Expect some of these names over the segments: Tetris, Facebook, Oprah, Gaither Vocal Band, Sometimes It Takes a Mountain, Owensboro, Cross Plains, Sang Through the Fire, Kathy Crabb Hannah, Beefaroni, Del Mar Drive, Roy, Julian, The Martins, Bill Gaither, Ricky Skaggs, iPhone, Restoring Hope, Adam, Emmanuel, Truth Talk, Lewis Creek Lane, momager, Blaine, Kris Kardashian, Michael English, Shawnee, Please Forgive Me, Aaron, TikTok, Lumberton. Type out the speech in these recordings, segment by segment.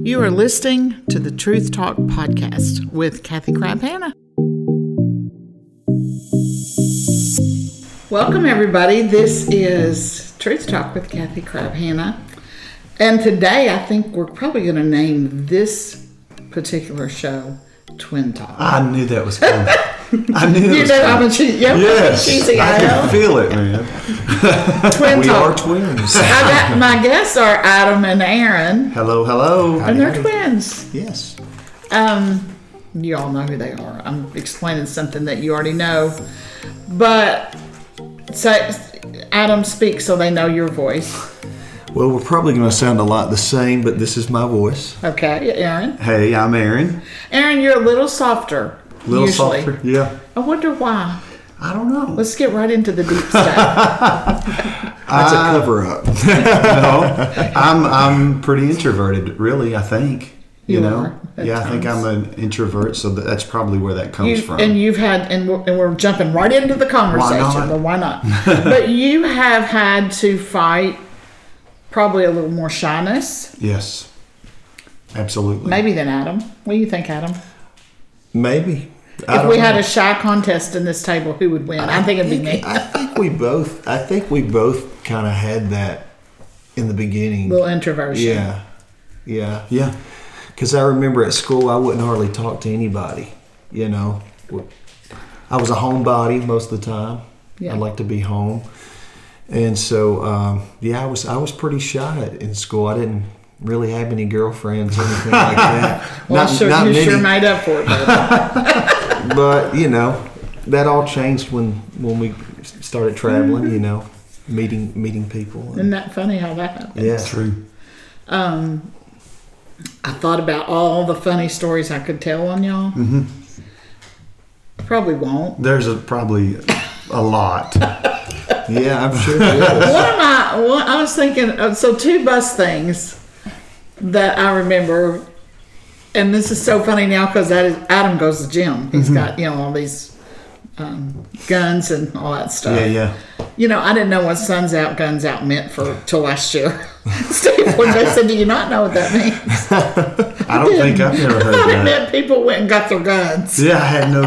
You are listening to the Truth Talk podcast with Kathy Crabb Hannah. Welcome, everybody. This is Truth Talk with Kathy Crabb Hannah. And today I think we're probably going to name this particular show Twin Talk. I knew that was coming. I knew that was coming. Yes, I can feel it, man. Twin Talk. We are twins. My guests are Adam and Aaron. Hello, hello. And they're twins. Yes. You all know who they are. I'm explaining something that you already know. But, so Adam, speak so they know your voice. Well, we're probably going to sound a lot the same, but this is my voice. Okay, Aaron. Hey, I'm Aaron. Aaron, you're a little softer. Softer, yeah. I wonder why. I don't know. Let's get right into the deep stuff. That's a cover-up. No, I'm pretty introverted, really, I think. You know, I think I'm an introvert, so that's probably where that comes from. And we're jumping right into the conversation. Why not? But you have had to fight probably a little more shyness. Yes, absolutely. Maybe than Adam. What do you think, Adam? Maybe. If we had a shy contest in this table, who would win? I think it'd be me. I think we both kind of had that in the beginning. A little introversion. Yeah. Because I remember at school, I wouldn't hardly talk to anybody, you know. I was a homebody most of the time. Yeah. I like to be home. And so, I was pretty shy in school. I didn't really have any girlfriends or anything like that. Well, you sure made up for it. But, you know, that all changed when we started traveling, mm-hmm. you know, meeting people. Isn't that funny how that happened? Yeah, true. I thought about all the funny stories I could tell on y'all. Mm-hmm. Probably won't. There's probably a lot. Yeah, I'm sure there is. I was thinking, so two bus things that I remember, and this is so funny now because Adam goes to the gym. He's mm-hmm. got, you know, all these guns and all that stuff. Yeah. You know, I didn't know what "sun's out, guns out" meant till last year. Steve one day said, "Do you not know what that means?" I don't think I've never heard that. It meant people went and got their guns. Yeah, I had no.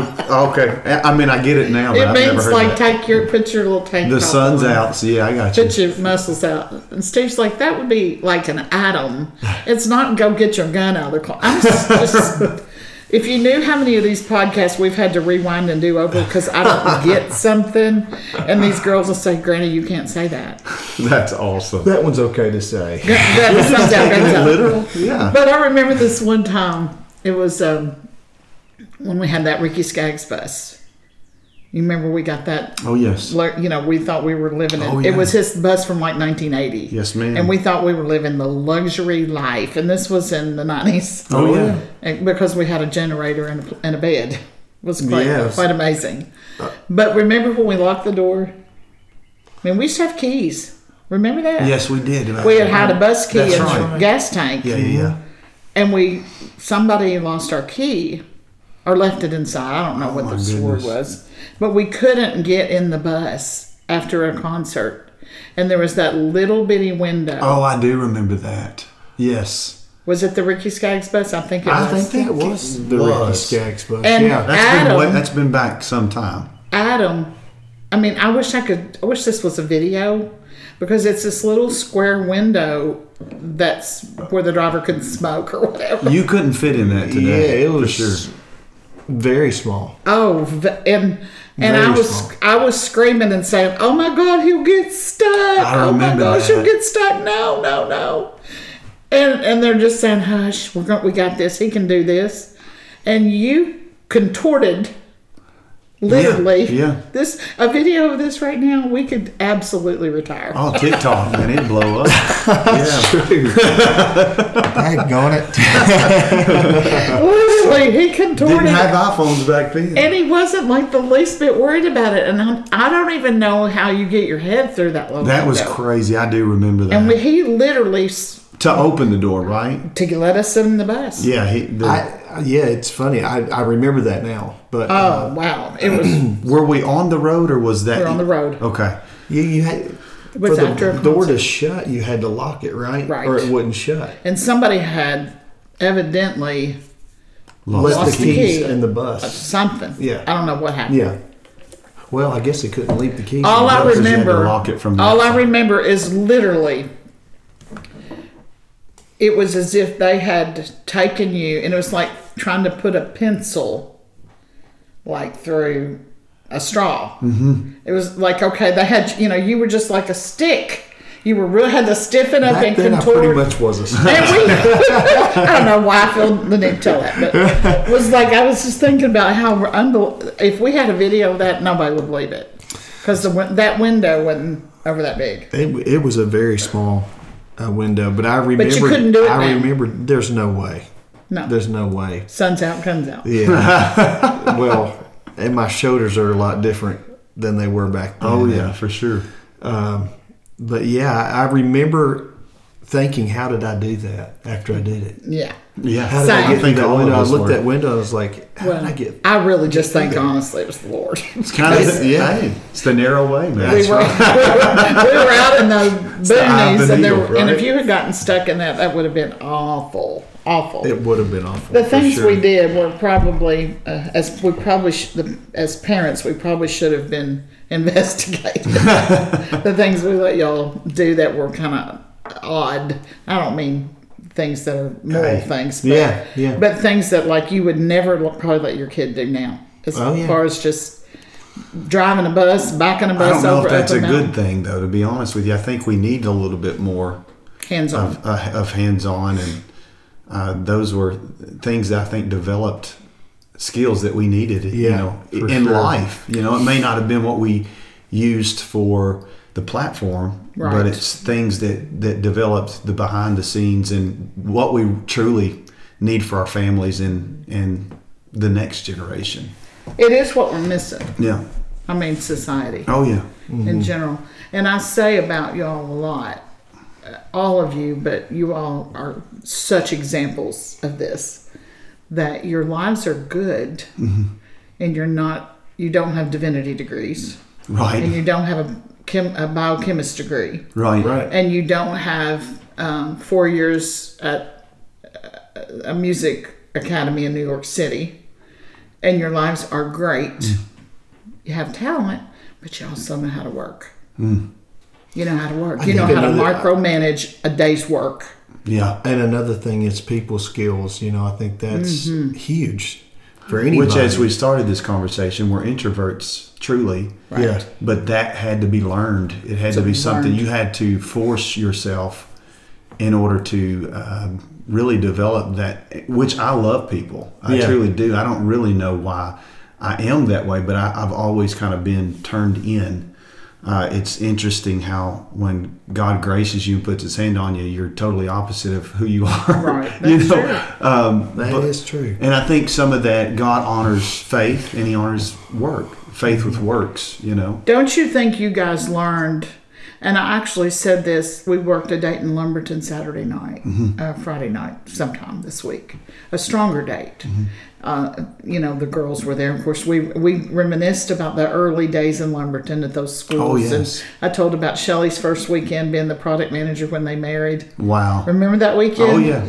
Okay, I mean, I get it now. But put your little tank. The sun's out. So yeah, I got you. Put your muscles out. And Steve's like, that would be like an atom. It's not go get your gun out of the car. I'm just if you knew how many of these podcasts we've had to rewind and do over because I don't get something, and these girls will say, "Granny, you can't say that." That's awesome. That one's okay to say. That literal, yeah. But I remember this one time. It was when we had that Ricky Skaggs bus. You remember we got that? Oh yes. You know, we thought we were living in. Oh, yeah. It was his bus from like 1980. Yes, ma'am. And we thought we were living the luxury life, and this was in the 90s. Oh yeah. And because we had a generator and a bed, it was quite amazing. But remember when we locked the door? I mean, we used to have keys. Remember that? Yes, we did. We had a bus key in a gas tank. Yeah. And somebody lost our key. Or left it inside. I don't know what the sword was. But we couldn't get in the bus after a concert. And there was that little bitty window. Oh, I do remember that. Yes. Was it the Ricky Skaggs bus? I think it was. I think it was the Ricky Skaggs bus. And yeah, that's been back some time. Adam, I mean, I wish this was a video. Because it's this little square window that's where the driver couldn't smoke or whatever. You couldn't fit in that today. Yeah, it was sure. Very small. Oh, and I was screaming and saying, "Oh my God, he'll get stuck! Oh my gosh, he'll get stuck! No!" And they're just saying, "Hush, we got this. He can do this." And you contorted, literally. Yeah. A video of this right now. We could absolutely retire. Oh, TikTok, man, it'd blow up. Yeah, true. Daggone it. He contorted. Didn't have iPhones back then, and he wasn't like the least bit worried about it. And I don't even know how you get your head through that little. That was crazy. I do remember that. And he literally to open the door, right? To let us in the bus. Yeah, it's funny. I remember that now. But wow, it was. Were we on the road or was that? We're on the road. Okay. You had. For the door to shut, you had to lock it, right? Or it wouldn't shut. And somebody had evidently lost the keys in the bus. Or something. Yeah. I don't know what happened. Yeah. Well, I guess they couldn't leave the keys. All I remember, is literally, it was as if they had taken you, and it was like trying to put a pencil, like through a straw. Mm-hmm. It was like, okay, they had, you were just like a stick. You were really had to stiffen up and contort. I pretty much was a stick. I don't know why I feel the need to tell that, but it was like I was just thinking about how if we had a video of that, nobody would believe it because that window wasn't over that big. It was a very small window, but I remember. But you couldn't do it. I remember. There's no way. No. There's no way. Sun's out, comes out. Yeah. Well, and my shoulders are a lot different than they were back then. Oh yeah, for sure. But yeah, I remember thinking, how did I do that after I did it? Yeah. Yeah. How did I get through that window? I looked at that window and I was like, how did I get I really just think, honestly, it was the Lord. It's kind of, yeah. It's the narrow way, man. We were out in those boonies, and if you had gotten stuck in that, that would have been awful. Awful. It would have been awful. The things we did were probably, as parents, we probably should have been investigated. The things we let y'all do that were kind of odd. I don't mean things that are moral things. But, yeah. But things that like you would never probably let your kid do now. As far as just driving a bus, biking a bus over. I don't know if that's a good thing, though, to be honest with you. I think we need a little bit more hands-on. Of hands-on. And those were things that I think developed skills that we needed, in life. It may not have been what we used for the platform, but it's things that developed the behind the scenes and what we truly need for our families and the next generation. It is what we're missing. Yeah. I mean, society. Oh, yeah. Mm-hmm. In general. And I say about y'all a lot, all of you, but you all are such examples of this. That your lives are good, mm-hmm. and you don't have divinity degrees, right? And you don't have a biochemist degree, right? And you don't have 4 years at a music academy in New York City, and your lives are great. Mm. You have talent, but you also know how to work. Mm. You know how to work. You know how to micromanage a day's work. Yeah, and another thing is people skills. I think that's huge for anybody. Which, as we started this conversation, we're introverts truly. Right. Yeah, but that had to be learned. It had to be something you had to force yourself in order to really develop that. Which I love people. I truly do. I don't really know why I am that way, but I've always kind of been turned in. It's interesting how when God graces you and puts His hand on you, you're totally opposite of who you are. Right, that's true. That is true. And I think some of that, God honors faith and He honors work. Faith with works, Don't you think you guys learned, and I actually said this, we worked a date in Lumberton Saturday night, Friday night, sometime this week, a stronger date. Mm-hmm. The girls were there. Of course, we reminisced about the early days in Lumberton at those schools. Oh, yes. And I told about Shelley's first weekend being the product manager when they married. Wow. Remember that weekend? Oh, yeah.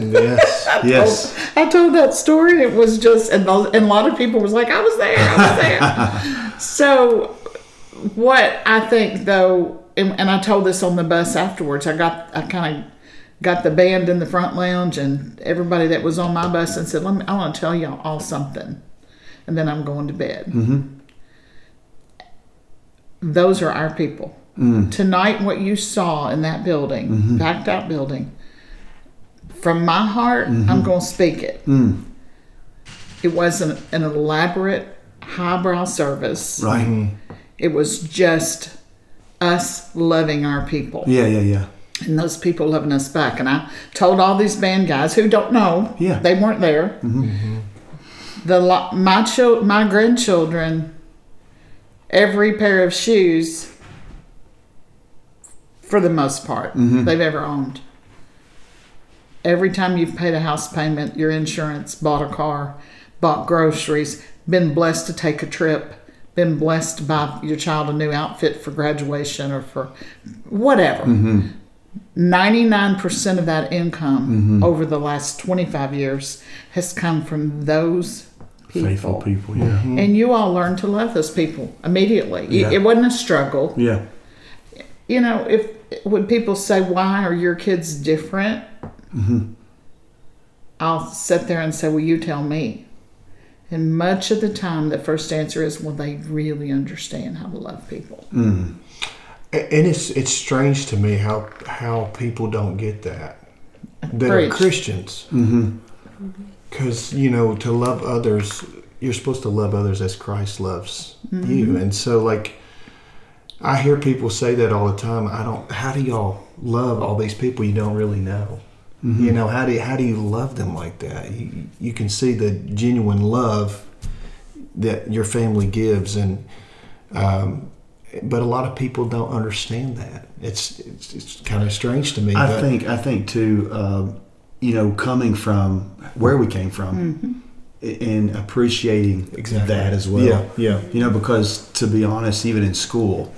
Yes. I told that story. It was just, and a lot of people was like, I was there. So what I think, though, and I told this on the bus afterwards, I kind of got the band in the front lounge and everybody that was on my bus and said, I want to tell y'all all something. And then I'm going to bed. Mm-hmm. Those are our people. Mm. Tonight, what you saw in that building, packed out building, from my heart, I'm going to speak it. Mm. It wasn't an elaborate, highbrow service. Right. It was just us loving our people. Yeah. And those people loving us back. And I told all these band guys who don't know, they weren't there. Mm-hmm. My grandchildren, every pair of shoes, for the most part, they've ever owned. Every time you've paid a house payment, your insurance, bought a car, bought groceries, been blessed to take a trip, been blessed to buy your child a new outfit for graduation or for whatever. 99% of that income over the last 25 years has come from those people. Faithful people, yeah. Mm-hmm. And you all learned to love those people immediately. Yeah. It wasn't a struggle. Yeah. You know, when people say, why are your kids different? Mm-hmm. I'll sit there and say, well, you tell me. And much of the time, the first answer is, well, they really understand how to love people. Mm. And it's strange to me how people don't get that are Christians. Because, you know, to love others, you're supposed to love others as Christ loves you. And so, like, I hear people say that all the time. How do y'all love all these people you don't really know? Mm-hmm. You know, how do you love them like that? You can see the genuine love that your family gives, and but a lot of people don't understand that. It's kind of strange to me. I think too, you know, coming from where we came from, and appreciating that as well. Yeah, yeah. You know, because to be honest, even in school,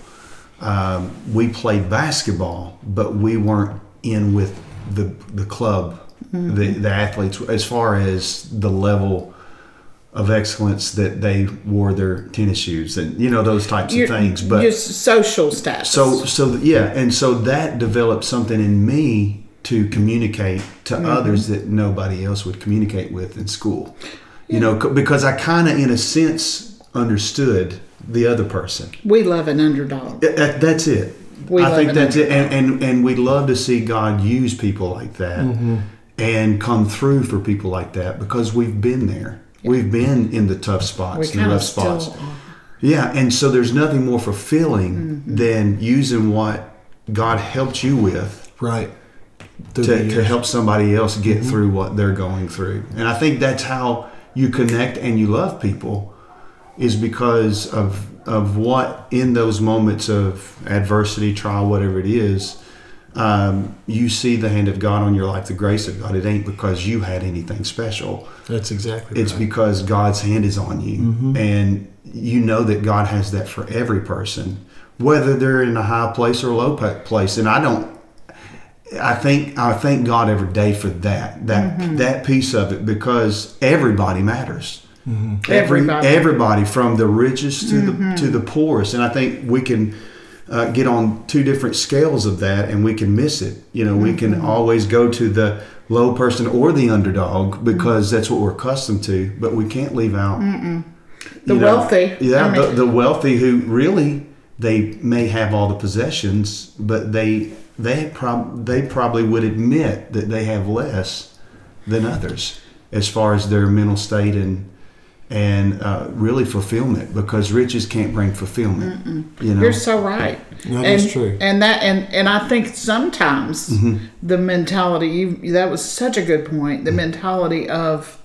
we played basketball, but we weren't in with the club, the athletes, as far as the level of excellence that they wore their tennis shoes and, you know, those types of things. But your social status. So yeah, and so that developed something in me to communicate to others that nobody else would communicate with in school. Yeah. You know, because I kind of, in a sense, understood the other person. We love an underdog. That's it. I think that's it. And we love to see God use people like that and come through for people like that because we've been there. We've been in the tough spots, the rough spots. Yeah, and so there's nothing more fulfilling than using what God helped you with to help somebody else get through what they're going through. And I think that's how you connect and you love people, is because of what in those moments of adversity, trial, whatever it is, you see the hand of God on your life, the grace of God. It ain't because you had anything special. That's exactly right. It's because God's hand is on you. Mm-hmm. And you know that God has that for every person, whether they're in a high place or a low place. And I thank God every day for that that piece of it, because everybody matters. Mm-hmm. Everybody from the richest to the poorest. And I think we can get on two different scales of that, and we can miss it. You know, we can always go to the low person or the underdog because that's what we're accustomed to, but we can't leave out the wealthy. Yeah, the wealthy who really, they may have all the possessions, but they probably would admit that they have less than others as far as their mental state and really fulfillment, because riches can't bring fulfillment. You know? You're so right. No, that's true. And I think sometimes the mentality, that was such a good point, the mentality of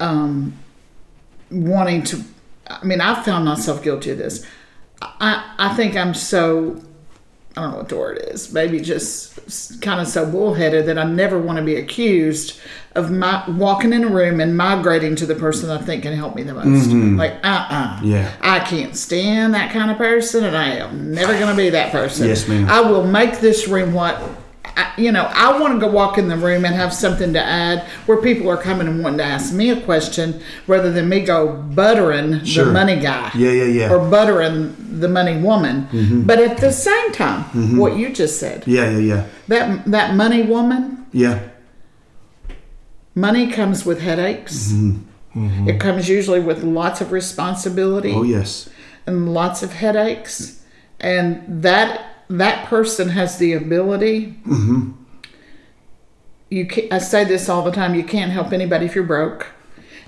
wanting to, I mean, I found myself guilty of this. I think I'm so, I don't know what the word is, maybe just kind of so bullheaded that I never want to be accused of walking in a room and migrating to the person I think can help me the most. Like, yeah. I can't stand that kind of person, and I am never going to be that person. Yes, ma'am. I will make this room what, I want to go walk in the room and have something to add where people are coming and wanting to ask me a question rather than me go buttering the money guy or buttering the money woman. But at the same time, what you just said, that money woman, money comes with headaches. It comes usually with lots of responsibility. Oh, yes. And lots of headaches. And that person has the ability. I say this all the time, you can't help anybody if you're broke.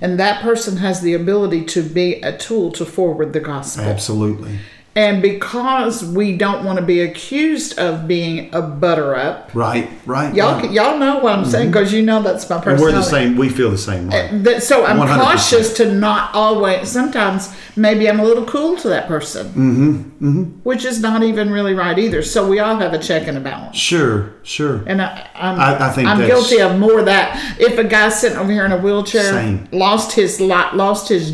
And that person has the ability to be a tool to forward the gospel. Absolutely. And because we don't want to be accused of being a butter up. Right. Y'all know what I'm saying, because you know that's my personality. And we're the same. We feel the same way. So I'm 100%. Cautious to not always. Sometimes maybe I'm a little cool to that person, which is not even really right either. So we all have a check and a balance. Sure. And I'm guilty of more of that. If a guy sitting over here in a wheelchair lost his job, lost his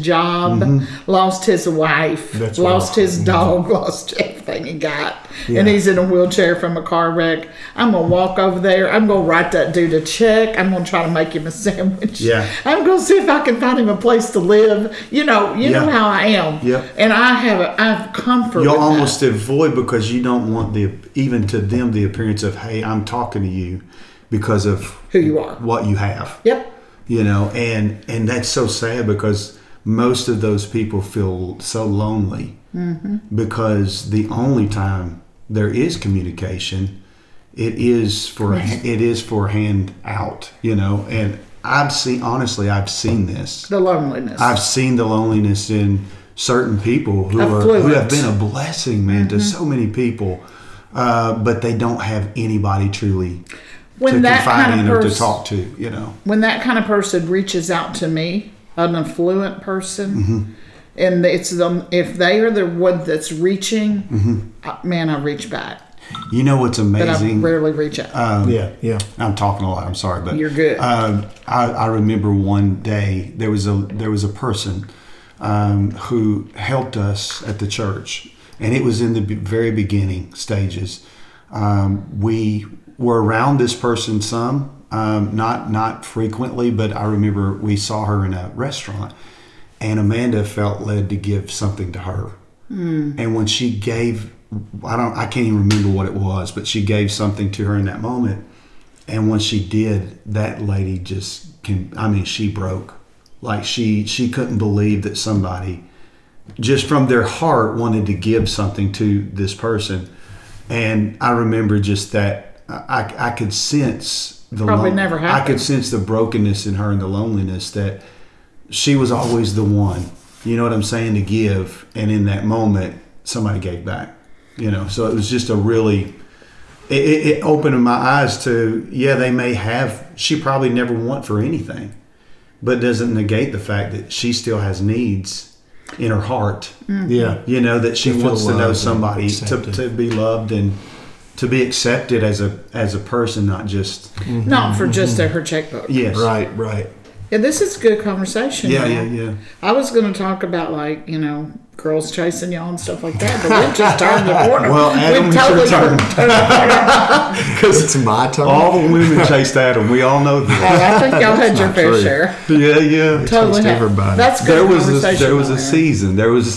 wife, lost his dog. dog lost everything he got. Yeah. And he's in a wheelchair from a car wreck. I'm going to walk over there. I'm going to write that dude a check. I'm going to try to make him a sandwich. Yeah. I'm going to see if I can find him a place to live. You know how I am. Yeah. And I have comfort. You'll almost avoid because you don't want even to them the appearance of, hey, I'm talking to you because of who you are, what you have. Yep. You know, and that's so sad because most of those people feel so lonely mm-hmm. because the only time there is communication, it is for hand out, you know. And I've seen this. The loneliness. I've seen the loneliness in certain people who have been a blessing, man, mm-hmm. to so many people, but they don't have anybody truly to talk to, you know. When that kind of person reaches out to me, an affluent person, mm-hmm. and it's them, if they are the one that's reaching, mm-hmm. I reach back. You know what's amazing? But I rarely reach out. I'm talking a lot. I'm sorry, but you're good. I remember one day there was a person who helped us at the church, and it was in the very beginning stages. We were around this person some, not frequently, but I remember we saw her in a restaurant, and Amanda felt led to give something to her. Mm. And when she gave, I can't even remember what it was, but she gave something to her in that moment. And when she did, that lady she broke. Like she couldn't believe that somebody just from their heart wanted to give something to this person. And I remember just that. I could sense the brokenness in her and the loneliness that she was always the one, you know what I'm saying, to give. And in that moment, somebody gave back, you know. So it was just a really, it opened my eyes to, yeah, they may have, she probably never want for anything, but doesn't negate the fact that she still has needs in her heart. Mm-hmm. Yeah. You know, that she wants to know somebody to be loved and to be accepted as a person, not just... Mm-hmm. Not for just her checkbook. Yes. Right. Yeah, this is good conversation. Yeah. I was going to talk about, like, you know, girls chasing y'all and stuff like that, but we just turned the corner. Well, Adam, we totally turned. Because it's my turn. All the women chased Adam. We all know that. I think y'all had your fair share. Yeah. They totally. Everybody. That's good conversation. There was a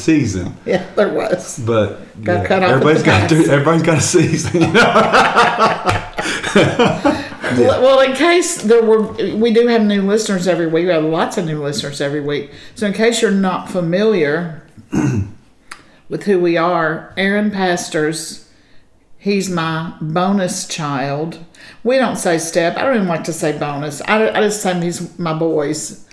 season. Yeah, there was. But got cut off. Everybody's got a season. You know? Yeah. Well, in case we do have new listeners every week. We have lots of new listeners every week. So in case you're not familiar with who we are, Aaron Pastors, he's my bonus child. We don't say step. I don't even like to say bonus. I just say he's my boys.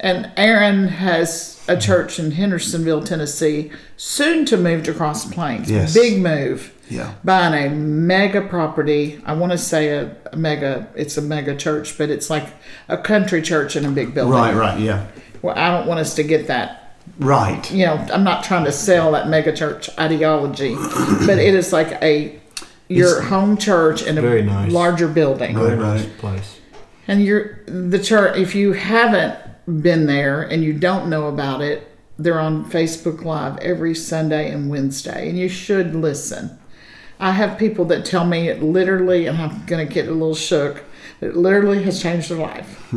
And Aaron has a church in Hendersonville, Tennessee, soon to move to Cross Plains. Yes. Big move. Yeah. Buying a mega property. I want to say it's a mega church, but it's like a country church in a big building. Right, yeah. Well, I don't want us to get that. Right. You know, I'm not trying to sell that mega church ideology, but it is like your home church in a very nice, larger building. Very nice place. And the church, if you haven't been there and you don't know about it, they're on Facebook Live every Sunday and Wednesday, and you should listen. I have people that tell me it literally, and I'm going to get a little shook, it literally has changed their life.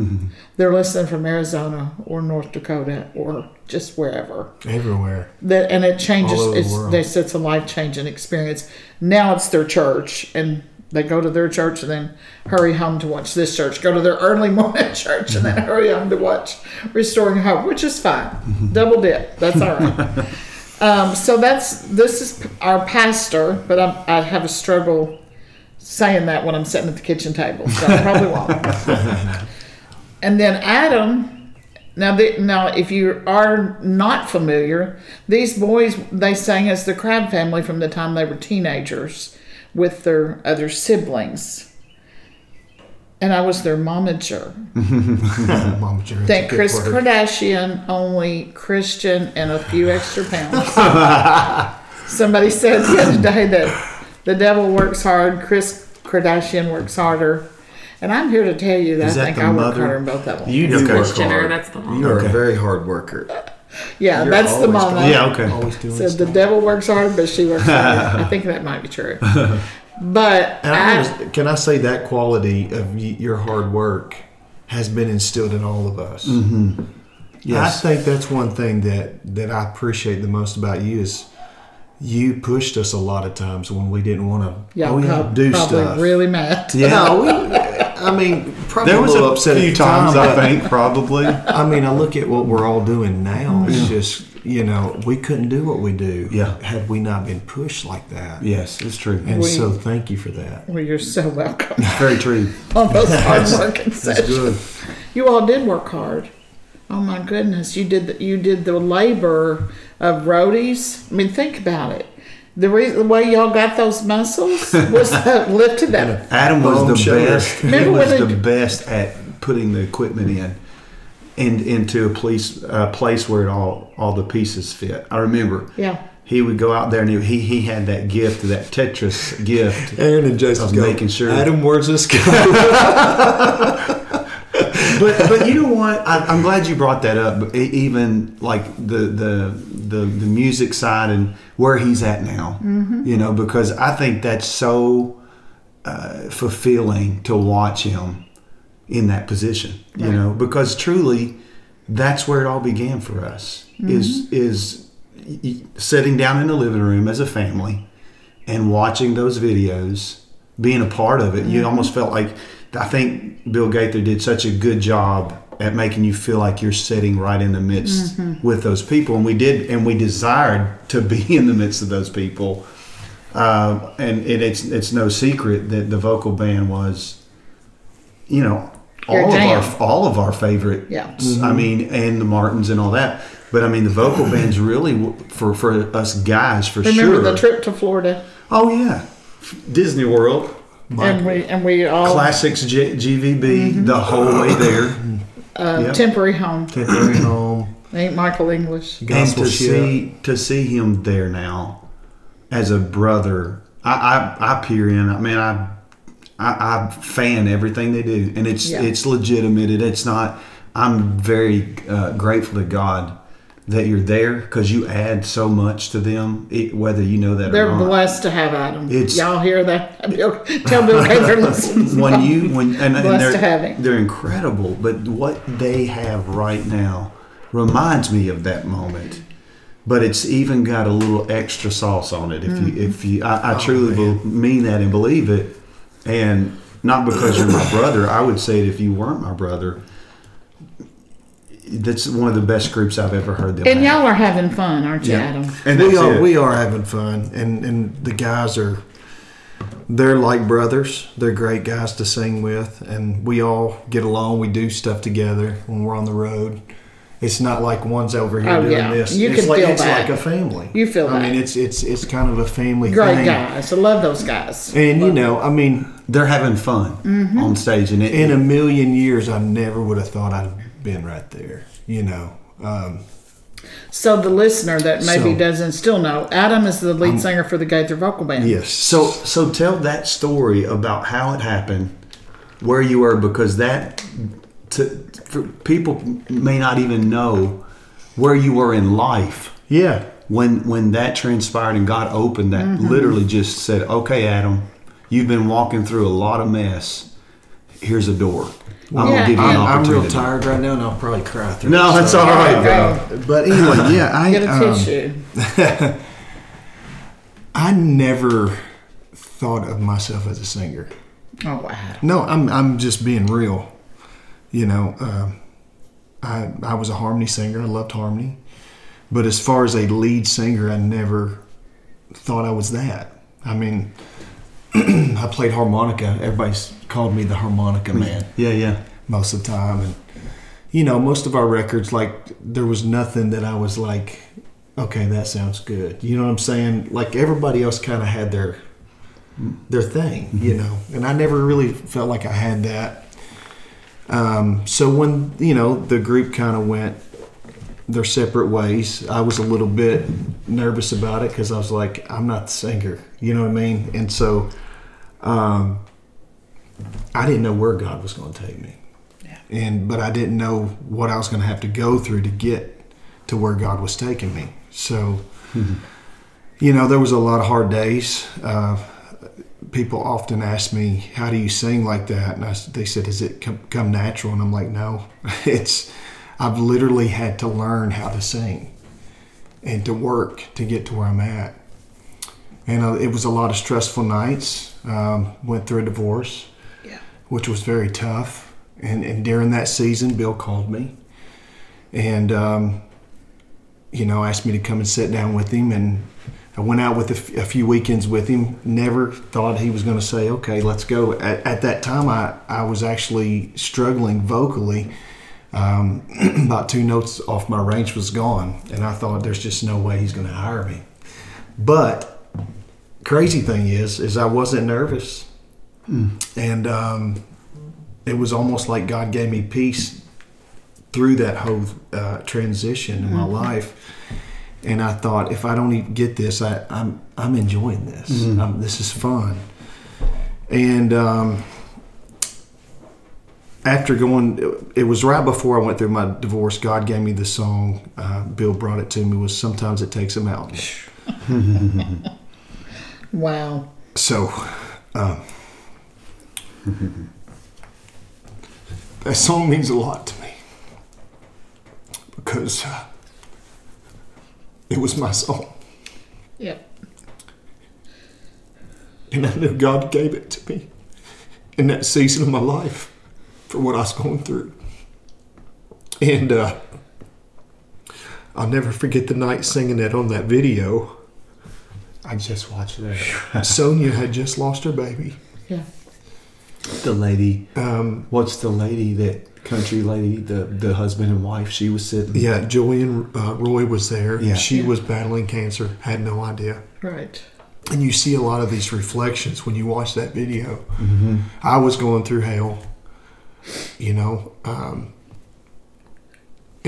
They're listening from Arizona or North Dakota or just wherever. Everywhere. And it changes. They said it's a life-changing experience. Now it's their church, and they go to their church and then hurry home to watch this church. Go to their early morning church and then hurry home to watch Restoring Hope, which is fine. Double dip. That's all right. So this is our pastor, but I have a struggle saying that when I'm sitting at the kitchen table, so I probably won't. And then Adam, now if you are not familiar, these boys, they sang as the Crabb family from the time they were teenagers with their other siblings. And I was their momager. Momager. That Kris Kardashian, only Christian and a few extra pounds. Somebody said the other day that the devil works hard, Kris Kardashian works harder. And I'm here to tell you that I think I work harder in both of them. You do, Christian. That's the mom. You are a very hard worker. Yeah, that's the mama. Yeah, okay. Always doing so the devil works hard, but she works hard. I think that might be true. But can I say that quality of your hard work has been instilled in all of us. Mm-hmm. Yes. I think that's one thing that I appreciate the most about you is you pushed us a lot of times when we didn't want to. Yeah, do stuff. Probably really mad. Yeah, I mean, probably there was a upset few times. I think probably. I mean, I look at what we're all doing now. It's just we couldn't do what we do. Yeah. Had we not been pushed like that. Yes, it's true. And so thank you for that. Well, you're so welcome. Very true. On those hard working sessions. You all did work hard. Oh my goodness, you did the labor of roadies. I mean, think about it. The way y'all got those muscles was lifted that. Adam was the best. He was the best at putting the equipment in and into a place where all the pieces fit. I remember. Yeah. He would go out there and he had that gift, that Tetris gift. Aaron and Jason making sure Adam wears this guy. But you know what? I'm glad you brought that up. But even like the music side and where he's at now, because I think that's so fulfilling to watch him in that position. Right. Because truly, that's where it all began for us. Is sitting down in the living room as a family and watching those videos, being a part of it. Mm-hmm. You almost felt like. I think Bill Gaither did such a good job at making you feel like you're sitting right in the midst with those people, and we desired to be in the midst of those people. And it's no secret that the vocal band was, all of our favorites. Yeah. I mean, and the Martins and all that. But I mean, the vocal band's really for us guys Remember the trip to Florida? Oh yeah, Disney World. Michael. And we all classics GVB the whole way there. Temporary home. Ain't Michael English. Gospel and to see him there now as a brother, I peer in. I mean, I fan everything they do, and it's legitimate. It's not. I'm very grateful to God that you're there because you add so much to them, whether you know that or not. They're blessed to have Adam. Y'all hear that? Tell Bill Gaither listens. Blessed to have him. They're incredible, but what they have right now reminds me of that moment. But it's even got a little extra sauce on it. I truly mean that and believe it, and not because you're my brother. I would say it if you weren't my brother. That's one of the best groups I've ever heard them. And y'all are having fun, aren't you, Adam? And we are having fun, and the guys they're like brothers. They're great guys to sing with, and we all get along. We do stuff together when we're on the road. It's not like one's over here doing this. You can feel that. It's like a family. You feel that. I mean, it's kind of a family thing. Great guys. I love those guys. And they're having fun on stage. And in a million years, I never would have thought I'd been right there, so the listener that doesn't still know, Adam is the lead singer for the Gaither Vocal Band. Yes. So tell that story about how it happened, where you were, because people may not even know where you were in life. Yeah. When that transpired and God opened that, literally just said, "Okay, Adam, you've been walking through a lot of mess. Here's a door." I'm real tired right now, and I'll probably cry through it. No, that's all right. But anyway, get a tissue. I never thought of myself as a singer. Oh wow! No, I'm just being real. I was a harmony singer. I loved harmony, but as far as a lead singer, I never thought I was that. I mean, I played harmonica. Everybody's called me the harmonica man. Yeah, yeah. Most of the time. And, most of our records, there was nothing that I was like, okay, that sounds good. You know what I'm saying? Like, everybody else kind of had their thing, And I never really felt like I had that. So when, the group kind of went their separate ways, I was a little bit nervous about it because I was like, I'm not the singer. You know what I mean? And so... I didn't know where God was going to take me, but I didn't know what I was going to have to go through to get to where God was taking me. So, you know, there was a lot of hard days. People often ask me, how do you sing like that? And they said, has it come natural? And I'm like, no, I've literally had to learn how to sing and to work to get to where I'm at. And it was a lot of stressful nights. Went through a divorce, which was very tough. And during that season, Bill called me and, you know, asked me to come and sit down with him. And I went out with a few weekends with him. Never thought he was going to say, okay, let's go. At that time, I was actually struggling vocally. About two notes off my range was gone. And I thought, there's just no way he's going to hire me. But crazy thing is I wasn't nervous. And it was almost like God gave me peace through that whole transition in my life. And I thought, if I don't even get this, I'm enjoying this. This is fun. And after going, it was right before I went through my divorce, God gave me the song, Bill brought it to me, was Sometimes It Takes a Mountain. Wow. So, that song means a lot to me because it was my song. Yep. And I knew God gave it to me in that season of my life for what I was going through. And I'll never forget the night singing it on that video. I just watched that. Sonya had just lost her baby. Yeah. The lady. What's the lady, that country lady, the husband and wife, she was sitting. Yeah, Julian, Roy was there. Yeah. She was battling cancer, had no idea. Right. And you see a lot of these reflections when you watch that video. Mm-hmm. I was going through hell, you know. And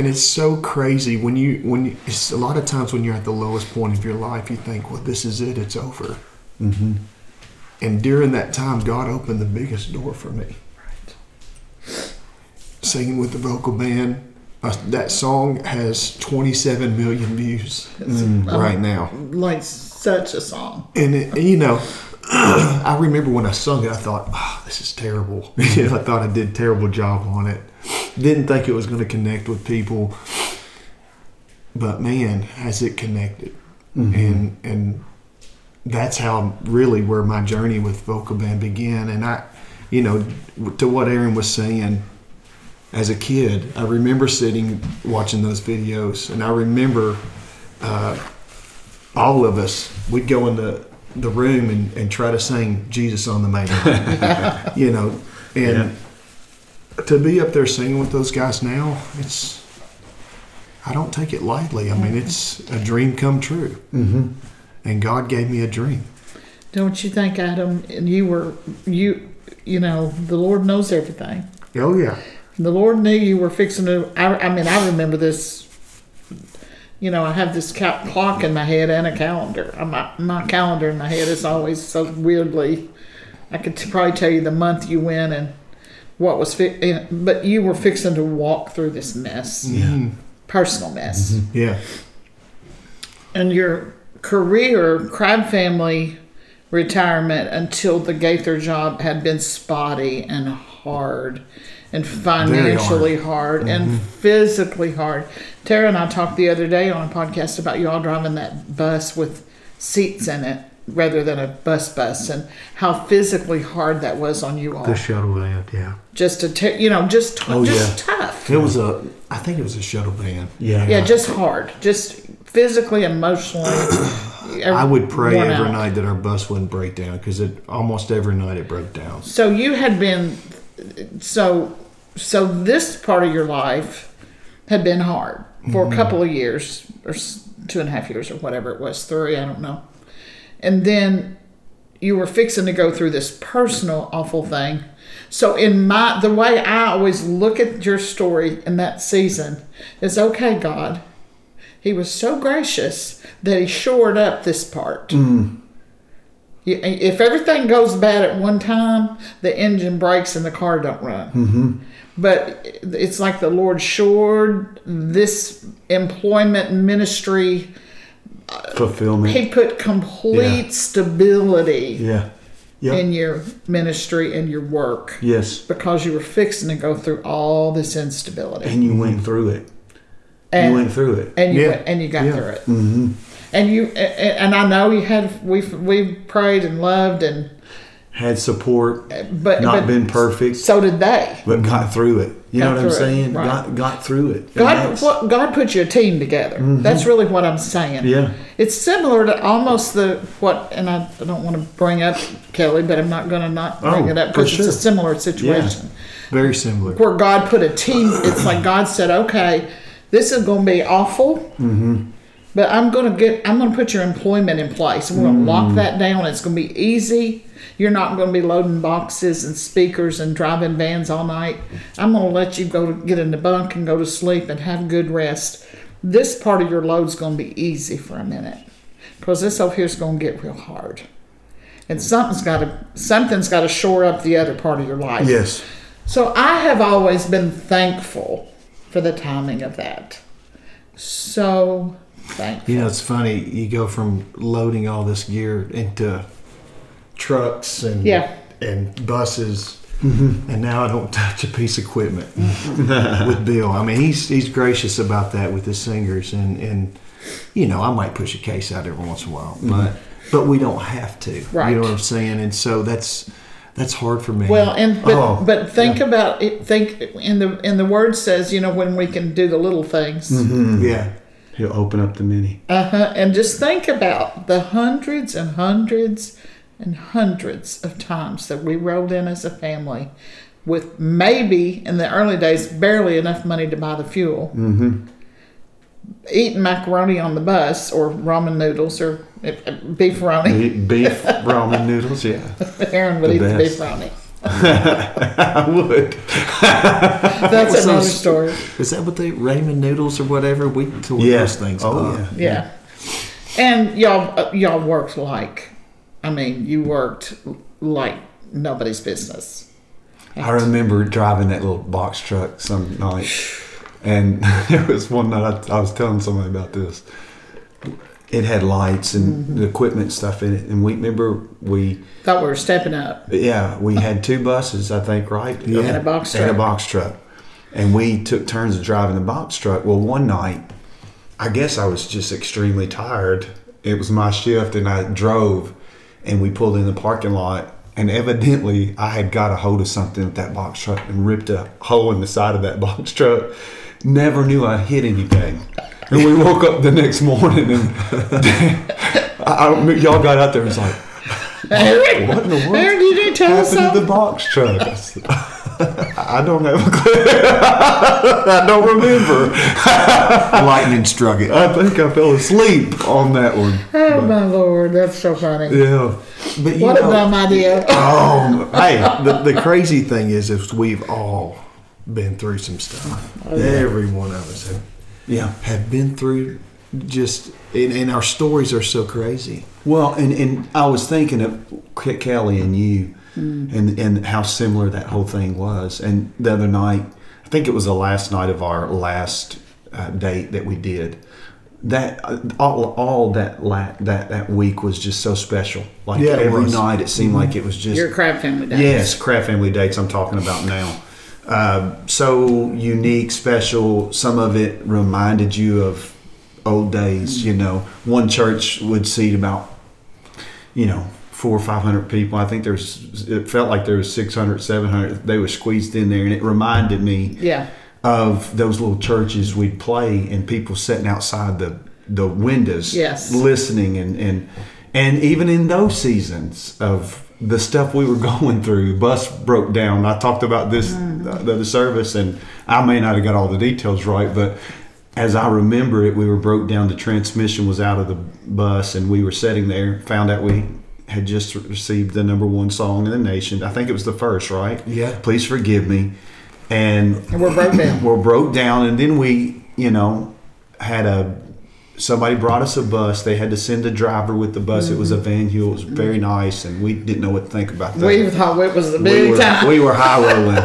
it's so crazy when you, it's a lot of times when you're at the lowest point of your life, you think, well, this is it. It's over. Mm-hmm. And during that time, God opened the biggest door for me. Right. Singing with the vocal band. That song has 27 million views right now. Like such a song. And, you know, I remember when I sung it, I thought, oh, this is terrible. You know, I thought I did a terrible job on it. Didn't think it was going to connect with people, but man, has it connected. And that's how really where my journey with vocal band began. And I, you know, to what Aaron was saying, as a kid, I remember sitting watching those videos, and I remember all of us, we'd go in the room and try to sing Jesus on the Mainline, you know, and to be up there singing with those guys now, it's, I don't take it lightly. I mean, it's a dream come true. Mm-hmm. And God gave me a dream. Don't you think, Adam, and you know, the Lord knows everything. Oh, yeah. The Lord knew you were fixing to, I mean, I remember this, you know, I have this clock in my head and a calendar. My calendar in my head is always so weirdly, I could probably tell you the month you went and what was but you were fixing to walk through this mess, personal mess, and your career, Crabb family retirement until the Gaither job had been spotty and hard, and financially hard, and physically hard. Tara and I talked the other day on a podcast about y'all driving that bus with seats in it, rather than a bus, and how physically hard that was on you all. The shuttle band, just to tough. It was I think it was a shuttle band. Yeah, just hard, just physically, emotionally. I would pray every night that our bus wouldn't break down, because it almost every night it broke down. So you had been, so this part of your life had been hard for a couple of years, or 2.5 years, or whatever it was, 3, I don't know. And then you were fixing to go through this personal awful thing. So the way I always look at your story in that season is, okay, God, he was so gracious that he shored up this part. If everything goes bad at one time, the engine breaks and the car don't run. Mm-hmm. But it's like the Lord shored this employment ministry fulfillment. He put complete stability in your ministry and your work. Yes. Because you were fixing to go through all this instability. And you went through it. And you got through it. Mm-hmm. And I know you had we prayed and loved and had support, but been perfect. So did they, but got through it. You know what I'm saying? Right. Got through it. God put your team together. Mm-hmm. That's really what I'm saying. Yeah, it's similar to almost and I don't want to bring up Kelly, but I'm not going to not bring it up because it's a similar situation. Yeah. Very similar. Where God put a team. It's like God said, "Okay, this is going to be awful." Mm-hmm. But I'm going to put your employment in place. We're going to lock that down. It's going to be easy. You're not going to be loading boxes and speakers and driving vans all night. I'm going to let you go get in the bunk and go to sleep and have good rest. This part of your load's going to be easy for a minute because this over here's going to get real hard. And something's got to shore up the other part of your life. Yes. So I have always been thankful for the timing of that. So thankful. You know, it's funny. You go from loading all this gear into trucks and buses, mm-hmm. and now I don't touch a piece of equipment with Bill. I mean, he's gracious about that with his singers, and you know, I might push a case out every once in a while, but we don't have to. Right. You know what I'm saying? And so that's hard for me. Well, but think about it. Think in the word says, you know, when we can do the little things. Mm-hmm. Yeah. He'll open up the many. And just think about the hundreds and hundreds and hundreds of times that we rolled in as a family with maybe, in the early days, barely enough money to buy the fuel. Mm-hmm. Eating macaroni on the bus or ramen noodles or beefaroni. Beef ramen noodles, yeah. Aaron would eat the beefaroni. I would. That's another story. Is that what they ramen noodles or whatever? We tore those things up. Yeah. And y'all worked like, I mean, you worked like nobody's business. I remember driving that little box truck some night, and there was one night I was telling somebody about this. It had lights and the equipment stuff in it, and we thought we were stepping up. Yeah, we had two buses, I think, right? Yeah, and a box truck, and we took turns of driving the box truck. Well, one night, I guess I was just extremely tired. It was my shift, and I drove, and we pulled in the parking lot. And evidently, I had got a hold of something with that box truck and ripped a hole in the side of that box truck. Never knew I hit anything. And we woke up the next morning, and y'all got out there and was like, what in the world happened to the box truck? I don't have a clue. I don't remember. Lightning struck it. I think I fell asleep on that one. Oh, my Lord. That's so funny. Yeah. But what a dumb idea. Hey, the crazy thing is we've all been through some stuff. Oh, yeah. Every one of us have been through just, and our stories are so crazy. Well, and I was thinking of Kelly and you and how similar that whole thing was. And the other night, I think it was the last night of our last date that we did. That all that week was just so special. Like every night, it seemed like it was just your Crabb family dates. Yes, Crabb family dates. I'm talking about now. So unique, special. Some of it reminded you of old days. You know, one church would seat about 400 or 500 people. I think it felt like there was 600, 700. They were squeezed in there, and it reminded me. Yeah. Of those little churches we'd play and people sitting outside the windows listening and even in those seasons of the stuff we were going through, bus broke down. I talked about this the other service, and I may not have got all the details right, but as I remember it, we were broke down. The transmission was out of the bus, and we were sitting there, found out we had just received the #1 song in the nation. I think it was the first, right? Yeah. Please Forgive Me. And we're broke down. And then we, had a somebody brought us a bus. They had to send a driver with the bus. Mm-hmm. It was a Van Huel. It was very nice, and we didn't know what to think about that. We thought it was a big time. We were high rolling.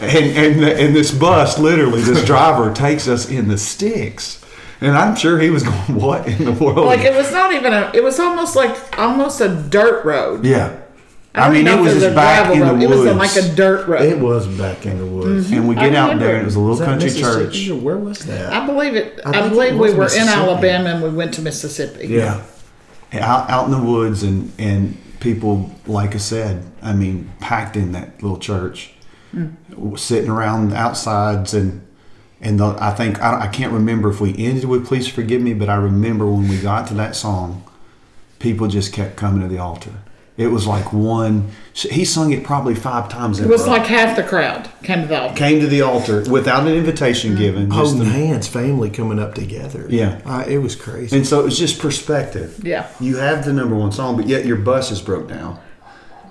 and this bus, literally, this driver takes us in the sticks. And I'm sure he was going, what in the world? Like, it was not even it was almost a dirt road. Yeah. I mean, it was just back in the woods. It was like a dirt road. It was back in the woods. Mm-hmm. And we get out there, and it was a little country church. Where was that? I believe we were in Alabama, and we went to Mississippi. Yeah. Out in the woods, and people, like I said, I mean, packed in that little church, sitting around outsides, and I think, I can't remember if we ended with Please Forgive Me, but I remember when we got to that song, people just kept coming to the altar. It was like he sung it probably 5 times. It was like half the crowd came to the altar. Without an invitation given. Holding hands, family coming up together. Yeah. It was crazy. And so it was just perspective. Yeah. You have the number one song, but yet your bus is broke down.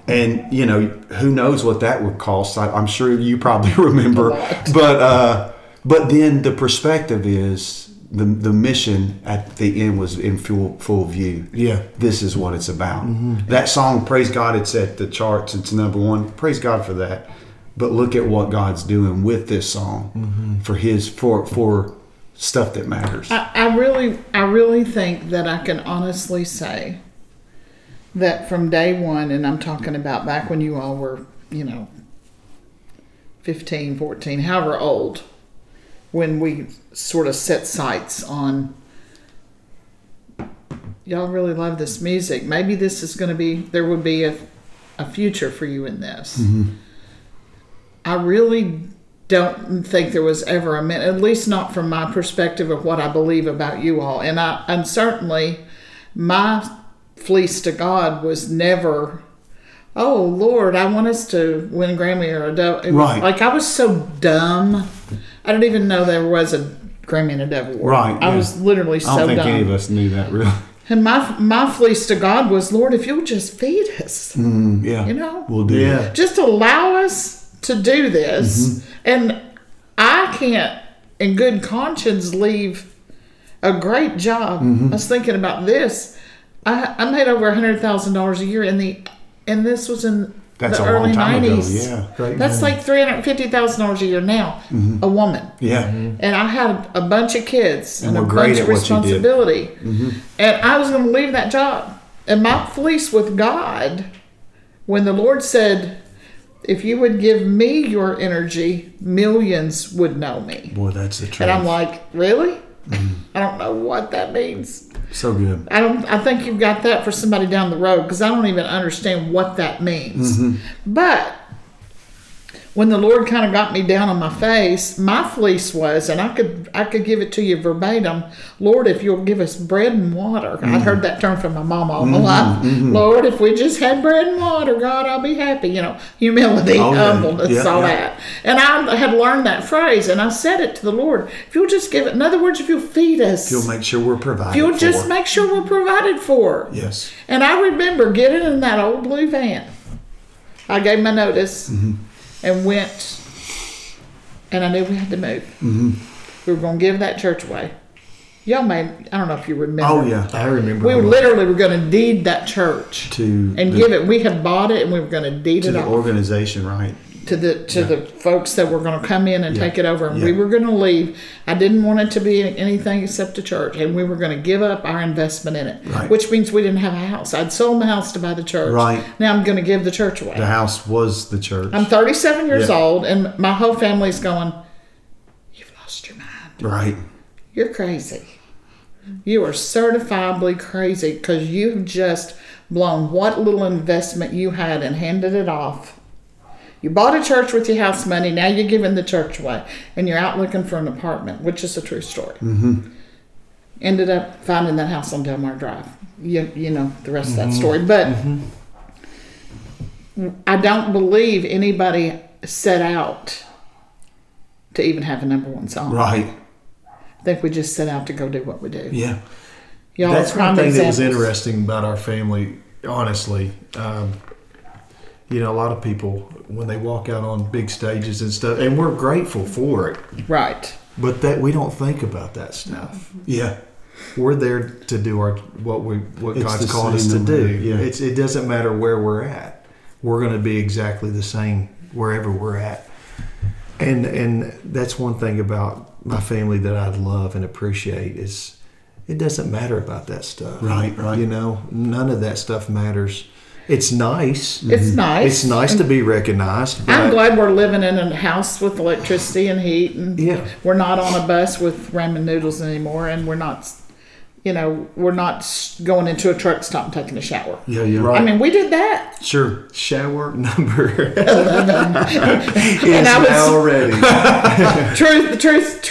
And, you know, who knows what that would cost. I'm sure you probably remember. But then the perspective is... The mission at the end was in full view. Yeah. This is what it's about. Mm-hmm. That song, praise God, it's at the charts. It's number 1. Praise God for that. But look at what God's doing with this song for His for stuff that matters. I really think that I can honestly say that from day one, and I'm talking about back when you all were, 15, 14, however old, when we sort of set sights on, y'all really love this music. Maybe this is going to be, there would be a future for you in this. Mm-hmm. I really don't think there was ever a minute, at least not from my perspective of what I believe about you all. And certainly my fleece to God was never, oh Lord, I want us to win a Grammy or a Dove. Right. Like I was so dumb. I didn't even know there was a Grammy and a Dove Award. Right. Yeah. I was literally so dumb. I don't think any of us knew that really. And my fleece to God was, Lord, if you'll just feed us. Mm, yeah. We'll do it. Just allow us to do this. Mm-hmm. And I can't, in good conscience, leave a great job. Mm-hmm. I was thinking about this. I made over $100,000 a year and this was in... That's the early 90s. Ago. Yeah, great. That's like $350,000 a year now. Mm-hmm. A woman. Yeah. Mm-hmm. And I had a bunch of kids and a bunch of responsibility. Mm-hmm. And I was going to leave that job. And my fleece with God, when the Lord said, "If you would give me your energy, millions would know me." Boy, that's the truth. And I'm like, really? I don't know what that means. So good. I think you've got that for somebody down the road because I don't even understand what that means. Mm-hmm. But when the Lord kind of got me down on my face, my fleece was, and I could give it to you verbatim. Lord, if you'll give us bread and water. Mm-hmm. I'd heard that term from my mama all my life. Mm-hmm. Lord, if we just had bread and water, God, I'll be happy. Humility, humbleness, that. And I had learned that phrase, and I said it to the Lord. If you'll just give it. In other words, if you'll feed us. If you'll make sure we're provided for. If you'll just make sure we're provided for. Yes. And I remember getting in that old blue van. I gave my notice. Mm-hmm. And went, and I knew we had to move. Mm-hmm. We were going to give that church away. Y'all I don't know if you remember. Oh, yeah, I remember. We literally were going to deed that church. Give it. We had bought it, and we were going to deed it off. To the organization, right. To the folks that were going to come in and take it over. And we were going to leave. I didn't want it to be anything except a church. And we were going to give up our investment in it. Right. Which means we didn't have a house. I'd sold my house to buy the church. Right. Now I'm going to give the church away. The house was the church. I'm 37 years old and my whole family's going, "You've lost your mind. Right. You're crazy. You are certifiably crazy because you've just blown what little investment you had and handed it off. You bought a church with your house money. Now you're giving the church away. And you're out looking for an apartment," which is a true story. Mm-hmm. Ended up finding that house on Del Mar Drive. You know the rest of that story. But I don't believe anybody set out to even have a number 1 song. Right. I think we just set out to go do what we do. Yeah. Y'all, that's one thing that was interesting about our family, honestly. A lot of people, when they walk out on big stages and stuff, and we're grateful for it. Right. But we don't think about that stuff. Yeah. We're there to do our what God's called us to do. Yeah. It doesn't matter where we're at. We're going to be exactly the same wherever we're at. And that's one thing about my family that I love and appreciate is it doesn't matter about that stuff. Right, right. You know, none of that stuff matters. It's nice. It's nice. It's nice to be recognized. But I'm glad we're living in a house with electricity and heat, and we're not on a bus with ramen noodles anymore, and we're not, you know, we're not going into a truck stop and taking a shower. Yeah, yeah, right. I mean, we did that. Sure. Shower number 11 is already. Truth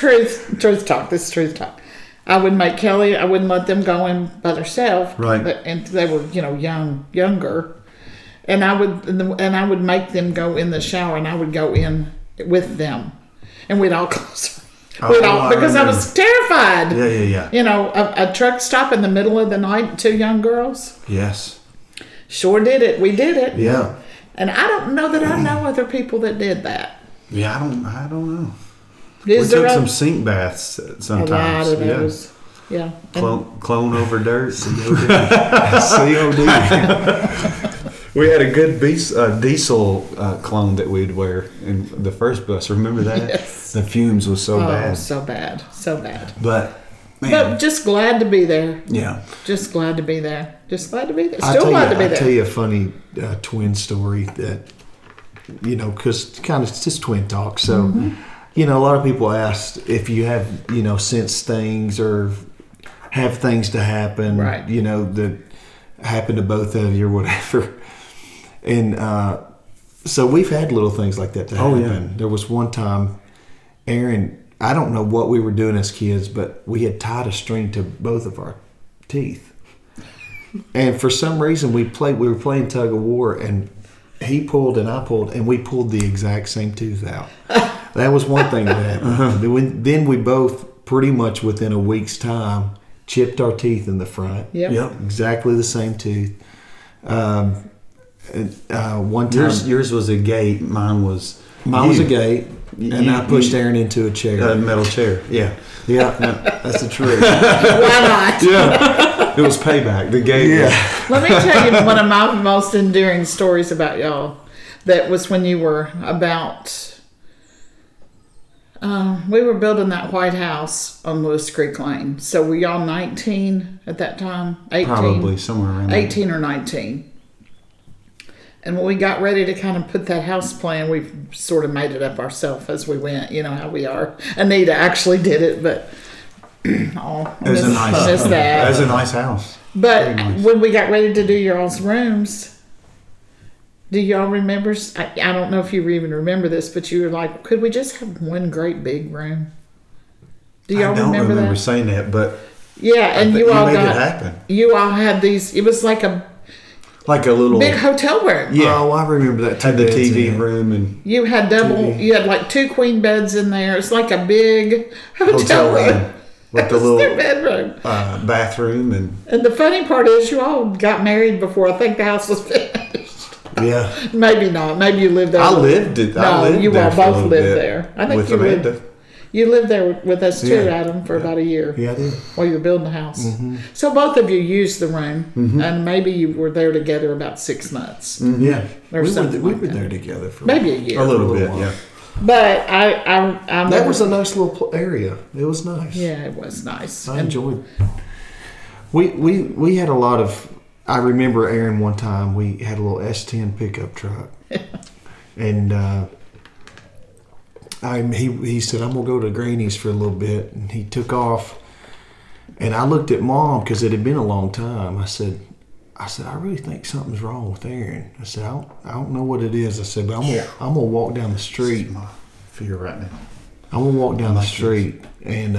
talk. This is truth talk. I would make Kelly, I wouldn't let them go in by themselves. Right. And they were, you know, younger. And I would make them go in the shower, and I would go in with them. And we'd all close. Because I was terrified. Yeah, yeah, yeah. You know, a truck stop in the middle of the night, two young girls. Yes. Sure did it. We did it. Yeah. And I don't know that I know other people that did that. Yeah, I don't know. We took some sink baths sometimes. A lot of those. Yeah. Clone over dirt. COD. We had a good diesel clone that we'd wear in the first bus. Remember that? Yes. The fumes was so bad. So bad. But, man. But just glad to be there. Yeah. Still glad to be there. I'll tell you a funny twin story that, you know, because kind of it's just twin talk. So. Mm-hmm. You know, a lot of people ask if you have, you know, sense things or have things to happen, right. You know, that happen to both of you or whatever. And so we've had little things like that to happen. Oh, yeah. There was one time, Aaron, I don't know what we were doing as kids, but we had tied a string to both of our teeth. And for some reason, we were playing tug of war, and he pulled and I pulled, and we pulled the exact same tooth out. That was one thing that happened. Uh-huh. Then we both, pretty much within a week's time, chipped our teeth in the front. Yep. Exactly the same tooth. One time, yours was a gate. Mine was a gate, and I pushed Aaron into a chair, a metal chair. Yeah, yeah. No, that's the truth. Why not? Yeah, it was payback. The gate. Yeah. Let me tell you one of my most endearing stories about y'all. That was when you were about. We were building that white house on Lewis Creek Lane. So were y'all 19 at that time? 18? Probably, somewhere around 18 or 19. And when we got ready to kind of put that house plan, we sort of made it up ourselves as we went. You know how we are. Anita actually did it, but that was a nice house. But nice. When we got ready to do y'all's rooms... Do y'all remember? I don't know if you even remember this, but you were like, could we just have one great big room? Do y'all remember that? I don't remember saying that, but yeah, and you all made it happen. You all had these. It was like a little big hotel room. Yeah, oh, I remember that. Had the TV room, and you had You had like two queen beds in there. It's like a big hotel room. With the little bedroom, bathroom, and the funny part is, you all got married before I think the house was finished. Yeah, maybe not. Maybe you lived there. I lived there. I think you lived there with us too, Adam, for about a year. Yeah, I did. While you were building the house, so both of you used the room, and maybe you were there together about 6 months. Mm-hmm. Yeah, we were there together for maybe a year, a little bit. Yeah, but I that was a nice little area. It was nice. Yeah, it was nice. I enjoyed. We had a lot of. I remember Aaron one time, we had a little S10 pickup truck, and he said, I'm going to go to Granny's for a little bit, and he took off, and I looked at Mom, because it had been a long time. I said, I really think something's wrong with Aaron. I said, I don't know what it is. I said, but I'm going to walk down the street. My fear right now. I'm going to walk down the street, and...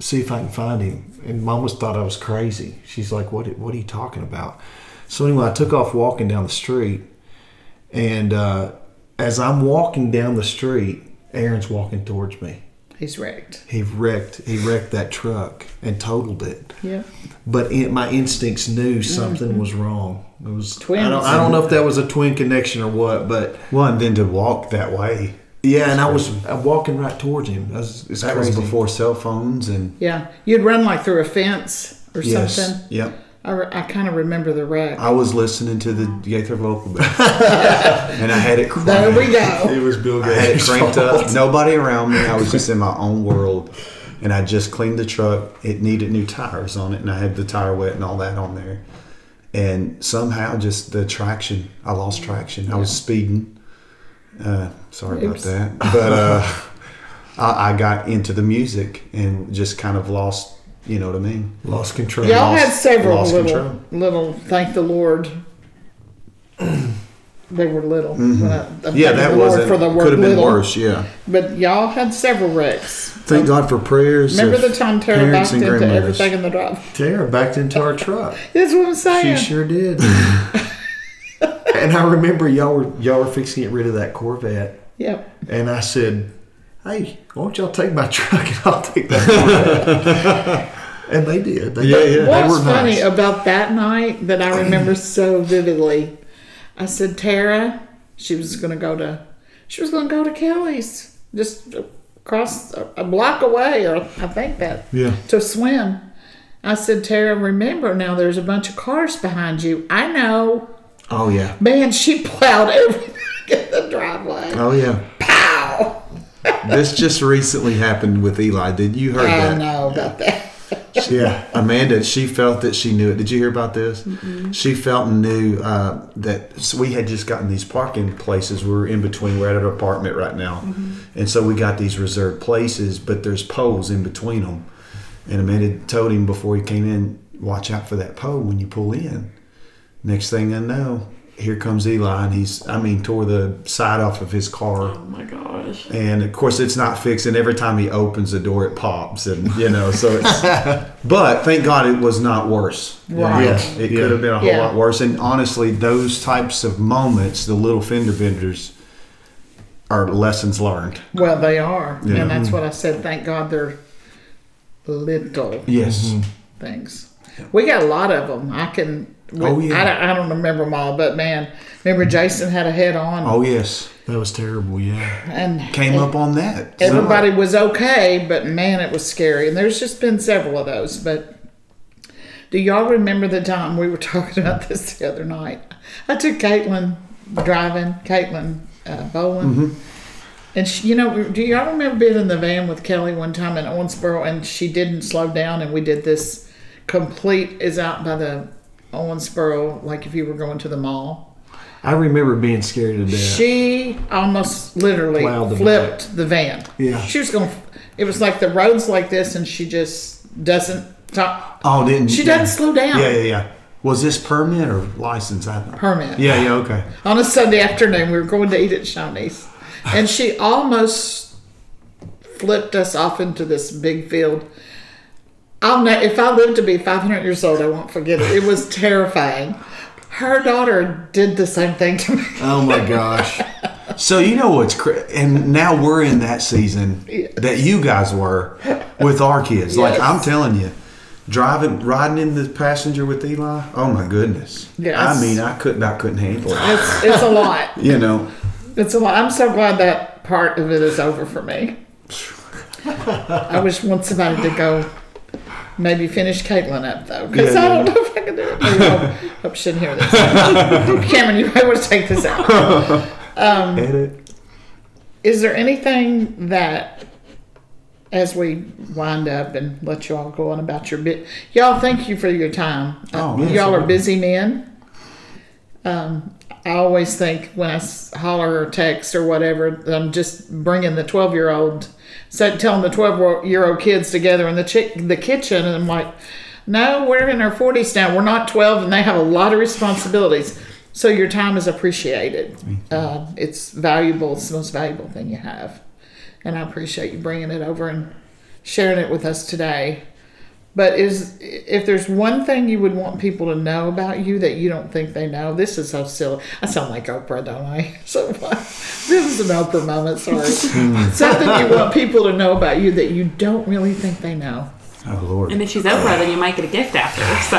see if I can find him. And Mom almost thought I was crazy. She's like, what are you talking about? So anyway, I took off walking down the street. And as I'm walking down the street, Aaron's walking towards me. He's wrecked. He wrecked that truck and totaled it. Yeah. But my instincts knew something was wrong. It was twins. I don't know if that was a twin connection or what, but... Well, and then to walk that way... Yeah, and I was walking right towards him. That was before cell phones and... Yeah, you'd run like through a fence or something. Yes, yep. I kind of remember the wreck. I was listening to the Gaither Vocal Band, and I had it cranked. There we go. It was Bill Gaither. I had it cranked up. Nobody around me. I was just in my own world, and I just cleaned the truck. It needed new tires on it, and I had the tire wet and all that on there. And somehow just the traction, I lost traction. Yeah. I was speeding. Sorry about that. But I got into the music and just kind of lost... You know what I mean? Lost control. Y'all had several little, thank the Lord. They were little. Mm-hmm. Could have been worse, yeah. But y'all had several wrecks. Thank God for prayers. Remember the time Tara backed into everything in the drive? Tara backed into our truck. That's what I'm saying. She sure did. And I remember y'all were fixing to get rid of that Corvette. Yep. And I said, hey, why don't y'all take my truck and I'll take that Corvette. And they did. What's funny about that night that I remember so vividly, I said Tara, she was going to go to Kelly's, just across a block away, or I think that, to swim. I said, Tara, remember now there's a bunch of cars behind you. I know. Oh, yeah. Man, she plowed everything in the driveway. Oh, yeah. Pow! This just recently happened with Eli. Did you hear that? I know about that. Yeah, Amanda, she felt that she knew it. Did you hear about this? Mm-hmm. She felt and knew that we had just gotten these parking places. We were in between. We're at an apartment right now. Mm-hmm. And so we got these reserved places, but there's poles in between them. And Amanda told him before he came in, watch out for that pole when you pull in. Next thing I know, here comes Eli, and he tore the side off of his car. Oh, my gosh. And, of course, it's not fixed, and every time he opens the door, it pops. And, so it's... But, thank God, it was not worse. Right. Yeah, it could have been a whole lot worse. And, honestly, those types of moments, the little fender benders, are lessons learned. Well, they are. Yeah. And that's what I said. Thank God they're little things. We got a lot of them. I don't remember them all, but man, remember Jason had a head on. Oh yes, that was terrible. Yeah, and came up on that. Everybody was okay, but man, it was scary. And there's just been several of those. But do y'all remember the time we were talking about this the other night? I took Caitlin driving, Caitlin Bowen, and she, do y'all remember being in the van with Kelly one time in Owensboro, and she didn't slow down, and we did this complete is out by the Owensboro, like if you were going to the mall. I remember being scared to death. She almost literally flipped the van. Yeah, she was going. It was like the road's like this, and she just doesn't talk. Oh, didn't she? Doesn't slow down. Yeah. Was this permit or license? I thought permit. Yeah. Okay. On a Sunday afternoon, we were going to eat at Shawnee's, and she almost flipped us off into this big field. If I live to be 500 years old, I won't forget it. It was terrifying. Her daughter did the same thing to me. Oh, my gosh. So, you know what's crazy? And now we're in that season that you guys were with our kids. Yes. Like, I'm telling you, riding in the passenger with Eli, oh, my goodness. Yes. I mean, I couldn't handle it. It's a lot. It's a lot. I'm so glad that part of it is over for me. I wish somebody to go... Maybe finish Caitlin up, though, because I don't know if I can do it. I hope she didn't hear this. Cameron, you might want to take this out. Edit. Is there anything that, as we wind up and let you all go on about your bit, y'all, thank you for your time. Y'all are busy men. I always think when I holler or text or whatever, I'm just bringing the 12-year-old, telling the 12-year-old kids together in the kitchen, and I'm like, no, we're in our 40s now. We're not 12, and they have a lot of responsibilities. So your time is appreciated. It's valuable. It's the most valuable thing you have. And I appreciate you bringing it over and sharing it with us today. But if there's one thing you would want people to know about you that you don't think they know, this is so silly. I sound like Oprah, don't I? So, this is an Oprah moment, sorry. Something you want people to know about you that you don't really think they know. Oh, Lord. And if she's Oprah, then you might get a gift after. So,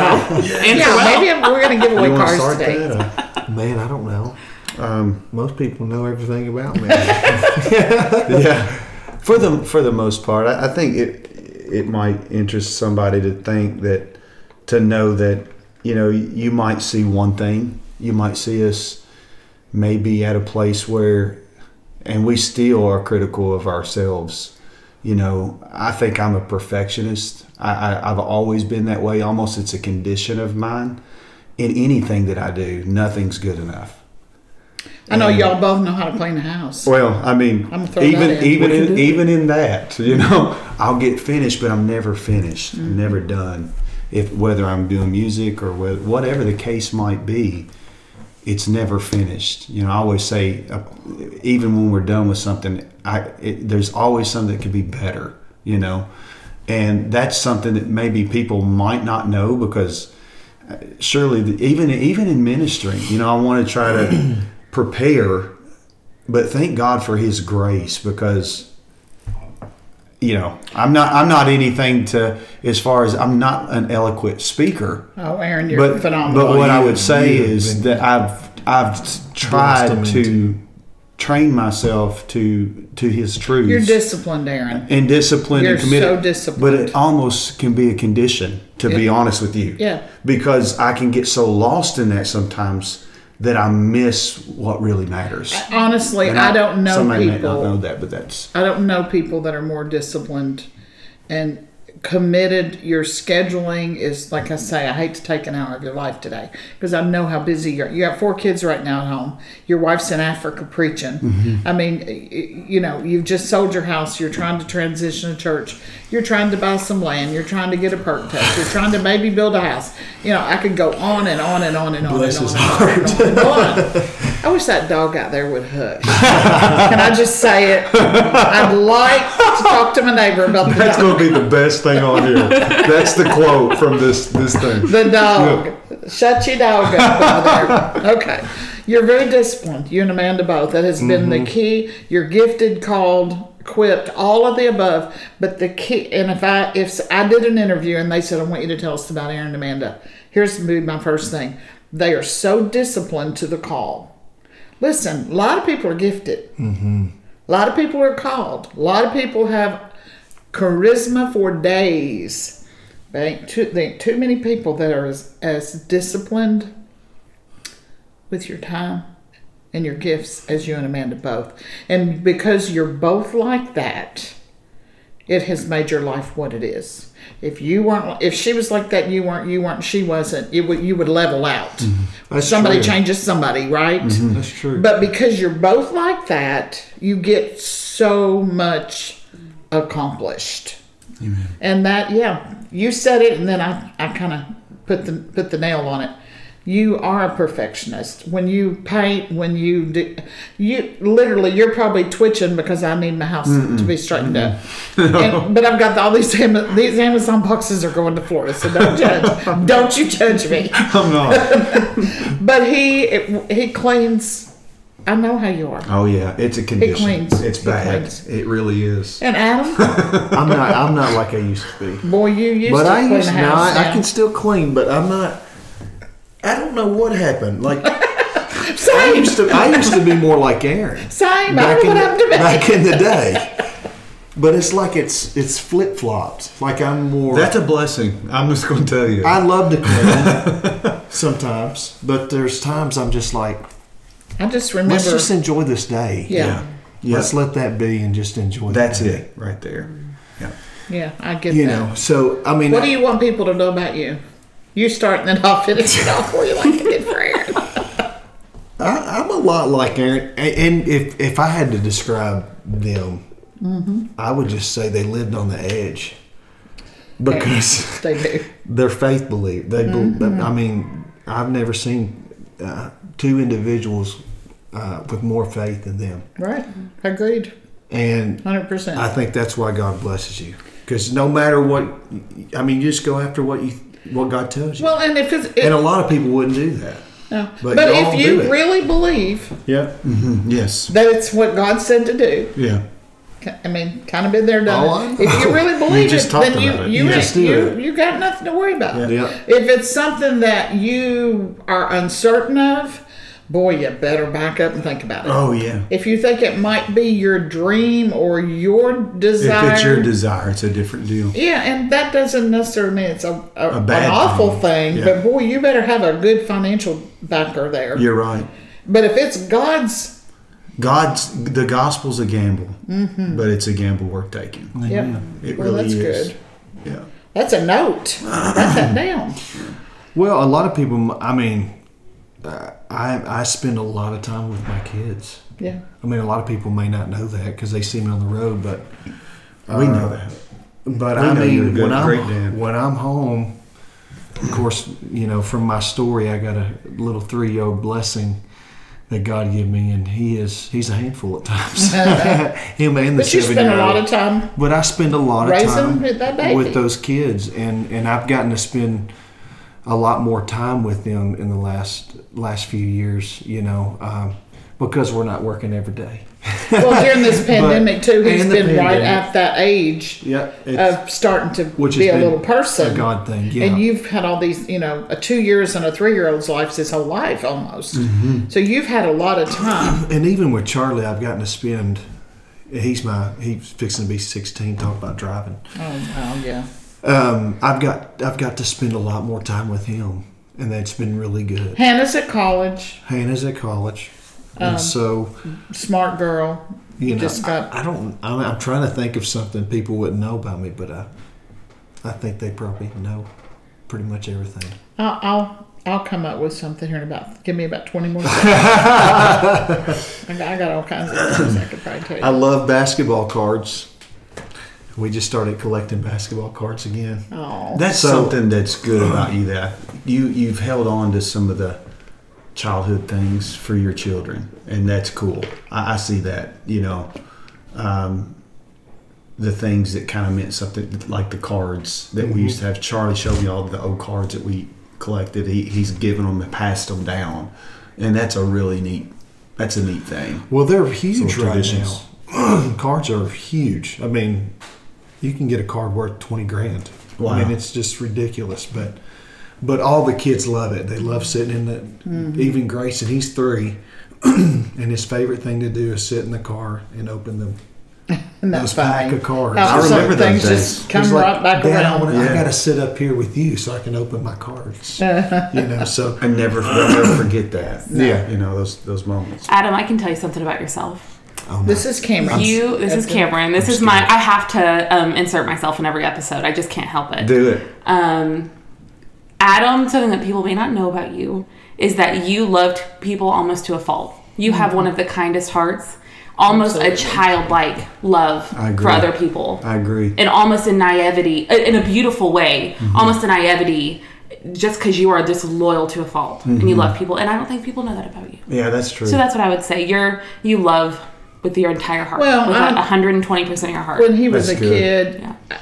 maybe we're going to give away cards today. Man, I don't know. Most people know everything about me. Yeah. For the most part, I think it might interest somebody to think that, to know that, you know, you might see one thing. You might see us maybe at a place where, and we still are critical of ourselves. You know, I think I'm a perfectionist. I've always been that way. Almost it's a condition of mine. In anything that I do, nothing's good enough. I know y'all both know how to clean a house. Well, I mean, even in that, you know, I'll get finished, but I'm never finished, mm-hmm. never done. If whether I'm doing music or whatever the case might be, it's never finished. You know, I always say, even when we're done with something, there's always something that could be better. You know, and that's something that maybe people might not know because surely even in ministry, you know, I want to try to prepare, but thank God for His grace because, you know, I'm not anything to, as far as I'm not an eloquent speaker. Oh, Aaron, you're phenomenal. But what I would say is that I've tried to train myself to His truth. You're disciplined, Aaron. And disciplined and committed. You're so disciplined. But it almost can be a condition, to be honest with you. Yeah. Because I can get so lost in that sometimes that I miss what really matters. Honestly, I don't know somebody people. Somebody may not know that, but that's... I don't know people that are more disciplined and committed. Your scheduling is, like I say, I hate to take an hour of your life today because I know how busy you are. You have 4 kids right now at home. Your wife's in Africa preaching. Mm-hmm. I mean, you know, you've just sold your house. You're trying to transition a church. You're trying to buy some land. You're trying to get a perk test. You're trying to maybe build a house. You know, I could go on and on and on and on. Bless his heart. I wish that dog out there would hush. Can I just say it? I'd like to talk to my neighbor about the dog. That's going to be the best thing on here. That's the quote from this thing. The dog. Yeah. Shut your dog up over there. Okay. You're very disciplined. You and Amanda both. That has been the key. You're gifted, called, equipped, all of the above. But the key, and if I did an interview and they said, I want you to tell us about Aaron and Amanda. Here's my first thing. They are so disciplined to the call. Listen, a lot of people are gifted. Mm-hmm. A lot of people are called. A lot of people have charisma for days. There ain't too many people that are as disciplined with your time and your gifts as you and Amanda both. And because you're both like that, it has made your life what it is. If she was like that, and you weren't, she wasn't, you would level out. Mm-hmm. Somebody true. Changes somebody, right? Mm-hmm. That's true. But because you're both like that, you get so much accomplished. Amen. And that, yeah, you said it, and then I kind of put the nail on it. You are a perfectionist. When you paint, when you do, you're probably twitching because I need my house to be straightened up. No. But I've got all these Amazon boxes are going to Florida, so don't judge. Don't you judge me. I'm not. But he cleans. I know how you are. Oh yeah, it's a condition. It cleans. It's bad. It really is. And Adam, I'm not like I used to be. Boy, you used but to I clean used, the house. But I can still clean, but I'm not. I don't know what happened. Like I used to be more like Aaron. Same. Back in the day. But it's like it's flip-flopped. Like I'm more. That's a blessing. I'm just going to tell you. I love to clean sometimes, but there's times I'm just like, I just remember. Let's just enjoy this day. Yeah. Let's let that be and just enjoy. That's that it right there. Yeah. Yeah, I get you that. You know, so I mean, what do you want people to know about you? You starting it off, finishing it off for you like I did for Aaron. I'm a lot like Aaron. And if I had to describe them, I would just say they lived on the edge. Because they do. They're faith believers. I mean, I've never seen 2 individuals with more faith than them. Right. Agreed. And 100%. I think that's why God blesses you. Because no matter what, I mean, you just go after what you what God tells you. Well, and and a lot of people wouldn't do that. No, but if you really believe, yes, that it's what God said to do. Yeah, I mean, kind of been there, done it. If you really believe it, then you got nothing to worry about. Yeah. If it's something that you are uncertain of, boy, you better back up and think about it. Oh, yeah. If you think it might be your dream or your desire. If it's your desire, it's a different deal. Yeah, and that doesn't necessarily mean it's a bad an awful thing. Yeah. But, boy, you better have a good financial backer there. You're right. But if it's God's, the gospel's a gamble, mm-hmm. but it's a gamble worth taking. Yeah, it really is. That's good. Yeah, that's a note. Write that down. Well, a lot of people. I mean, I spend a lot of time with my kids. Yeah. I mean, a lot of people may not know that because they see me on the road, but we know that. But I mean, when I'm home, of course, you know, from my story, I got a little 3-year-old blessing that God gave me, and he's a handful at times. Him and the 7-year-old. But you spend a lot of time. But I spend a lot of time with those kids, and I've gotten to spend a lot more time with them in the last few years, you know, because we're not working every day. Well, during this pandemic, too, he's been right at that age of starting to be a little person. A God thing, yeah. And you've had all these, you know, a 2 years and a 3-year-old's life his whole life almost. Mm-hmm. So you've had a lot of time. And even with Charlie, I've gotten to spend, he's fixing to be 16, talk about driving. Oh, wow, yeah. I've got to spend a lot more time with him, and that's been really good. Hannah's at college. And so, smart girl. You know, just got. I don't. I'm trying to think of something people wouldn't know about me, but I think they probably know pretty much everything. I'll come up with something here in about. Give me about 20 more seconds. I got all kinds of things I could probably tell you. I love basketball cards. We just started collecting basketball cards again. Oh, that's something that's good about you. That you've held on to some of the childhood things for your children, and that's cool. I see that, you know, the things that kind of meant something, like the cards that we used to have. Charlie showed me all the old cards that we collected. He's given them and passed them down, and that's a neat thing. Well, they're huge right now. Cards are huge. I mean, you can get a card worth $20,000. Wow. I mean, it's just ridiculous, But all the kids love it. They love sitting in the mm-hmm. even Grayson, he's 3, and his favorite thing to do is sit in the car and open them. Those pack of cards. I remember those days. Just come right back around. I got to sit up here with you so I can open my cards. You know, so I never forget that. No. Yeah, you know those moments. Adam, I can tell you something about yourself. Oh, this is Cameron. This is my. I have to insert myself in every episode. I just can't help it. Do it. Adam, something that people may not know about you is that you loved people almost to a fault. You have one of the kindest hearts, almost Absolutely. A childlike love for other people. I agree. And almost in naivety, in a beautiful way, mm-hmm. almost in naivety, just because you are this loyal to a fault mm-hmm. and you love people. And I don't think people know that about you. Yeah, that's true. So that's what I would say. You love with your entire heart. Well, with 120% of your heart. When he was a kid,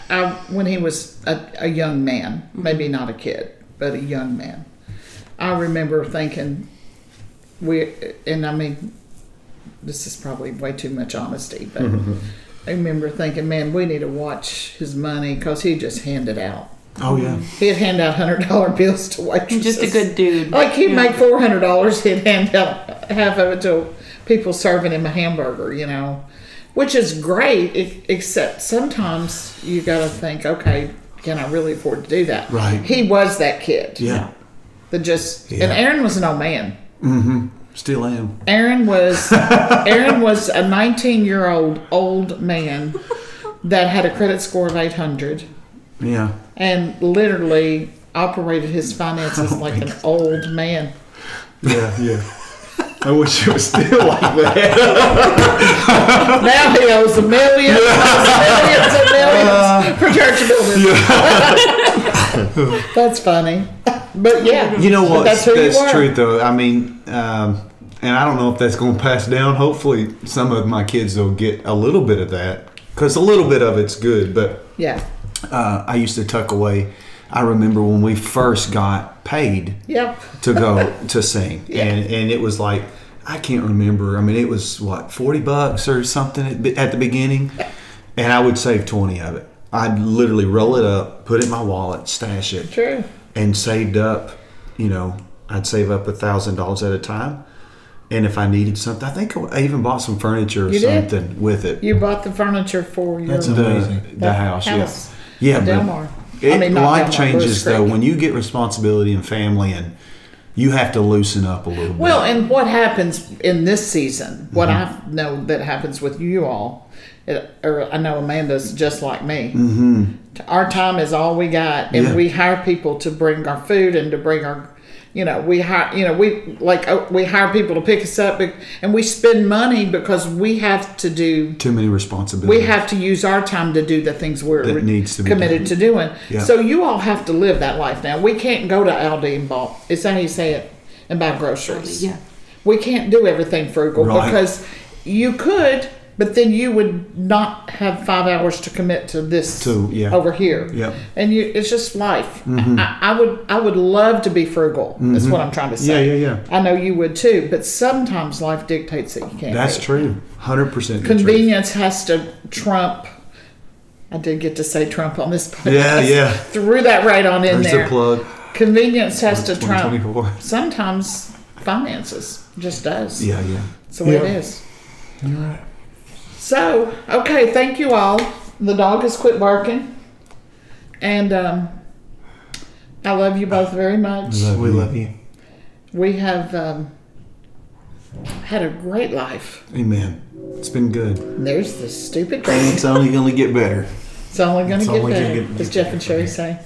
yeah. When he was a young man, mm-hmm. maybe not a kid, but a young man. I remember thinking, this is probably way too much honesty, but I remember thinking, man, we need to watch his money because he just handed out. Oh, yeah. He'd hand out $100 bills to waitresses. Just a good dude. Like, he'd make $400, he'd hand out half of it to people serving him a hamburger, you know, which is great, except sometimes you got to think, okay, can I really afford to do that? Right. He was that kid. Yeah. And Aaron was an old man. Mm-hmm. Still am. Aaron was a 19-year-old old man that had a credit score of 800. Yeah. And literally operated his finances like an old man. Yeah, yeah. I wish it was still like that. Now he owes millions for church buildings. Yeah. That's funny. But yeah. You know what? That's true, though. I mean, and I don't know if that's going to pass down. Hopefully, some of my kids will get a little bit of that because a little bit of it's good. But yeah, I used to tuck away. I remember when we first got paid to go to sing. Yeah. And it was like, I can't remember. I mean, it was, what, $40 or something at the beginning? And I would save 20 of it. I'd literally roll it up, put it in my wallet, stash it. True. And saved up, you know, I'd save up $1,000 at a time. And if I needed something, I think I even bought some furniture or something with it. You bought the furniture for your the house. Yeah, Del Mar. Life changes though when you get responsibility and family, and you have to loosen up a little bit. Well, and what happens in this season? What I know that happens with you all, or I know Amanda's just like me. Our time is all we got, and we hire people to bring our food and to bring our. We hire people to pick us up, and we spend money because we have to do too many responsibilities. We have to use our time to do the things we're committed to doing. Yeah. So you all have to live that life now. We can't go to Aldi and buy groceries. Yeah, we can't do everything frugal because you could, but then you would not have 5 hours to commit to this over here. Yep. And it's just life. I would love to be frugal. That's what I'm trying to say. Yeah. I know you would too, but sometimes life dictates that you can't. That's true. 100%. Convenience has to trump. I did get to say Trump on this podcast. Yeah. Threw that right on in there. There's the plug. Convenience has to trump. Sometimes finances just does. Yeah. So it is. All right. So, okay, thank you all. The dog has quit barking. And I love you both very much. We love you. We have had a great life. Amen. It's been good. And there's the stupid thing. It's only going to get better. It's only going to get better. As Jeff and Sherry say,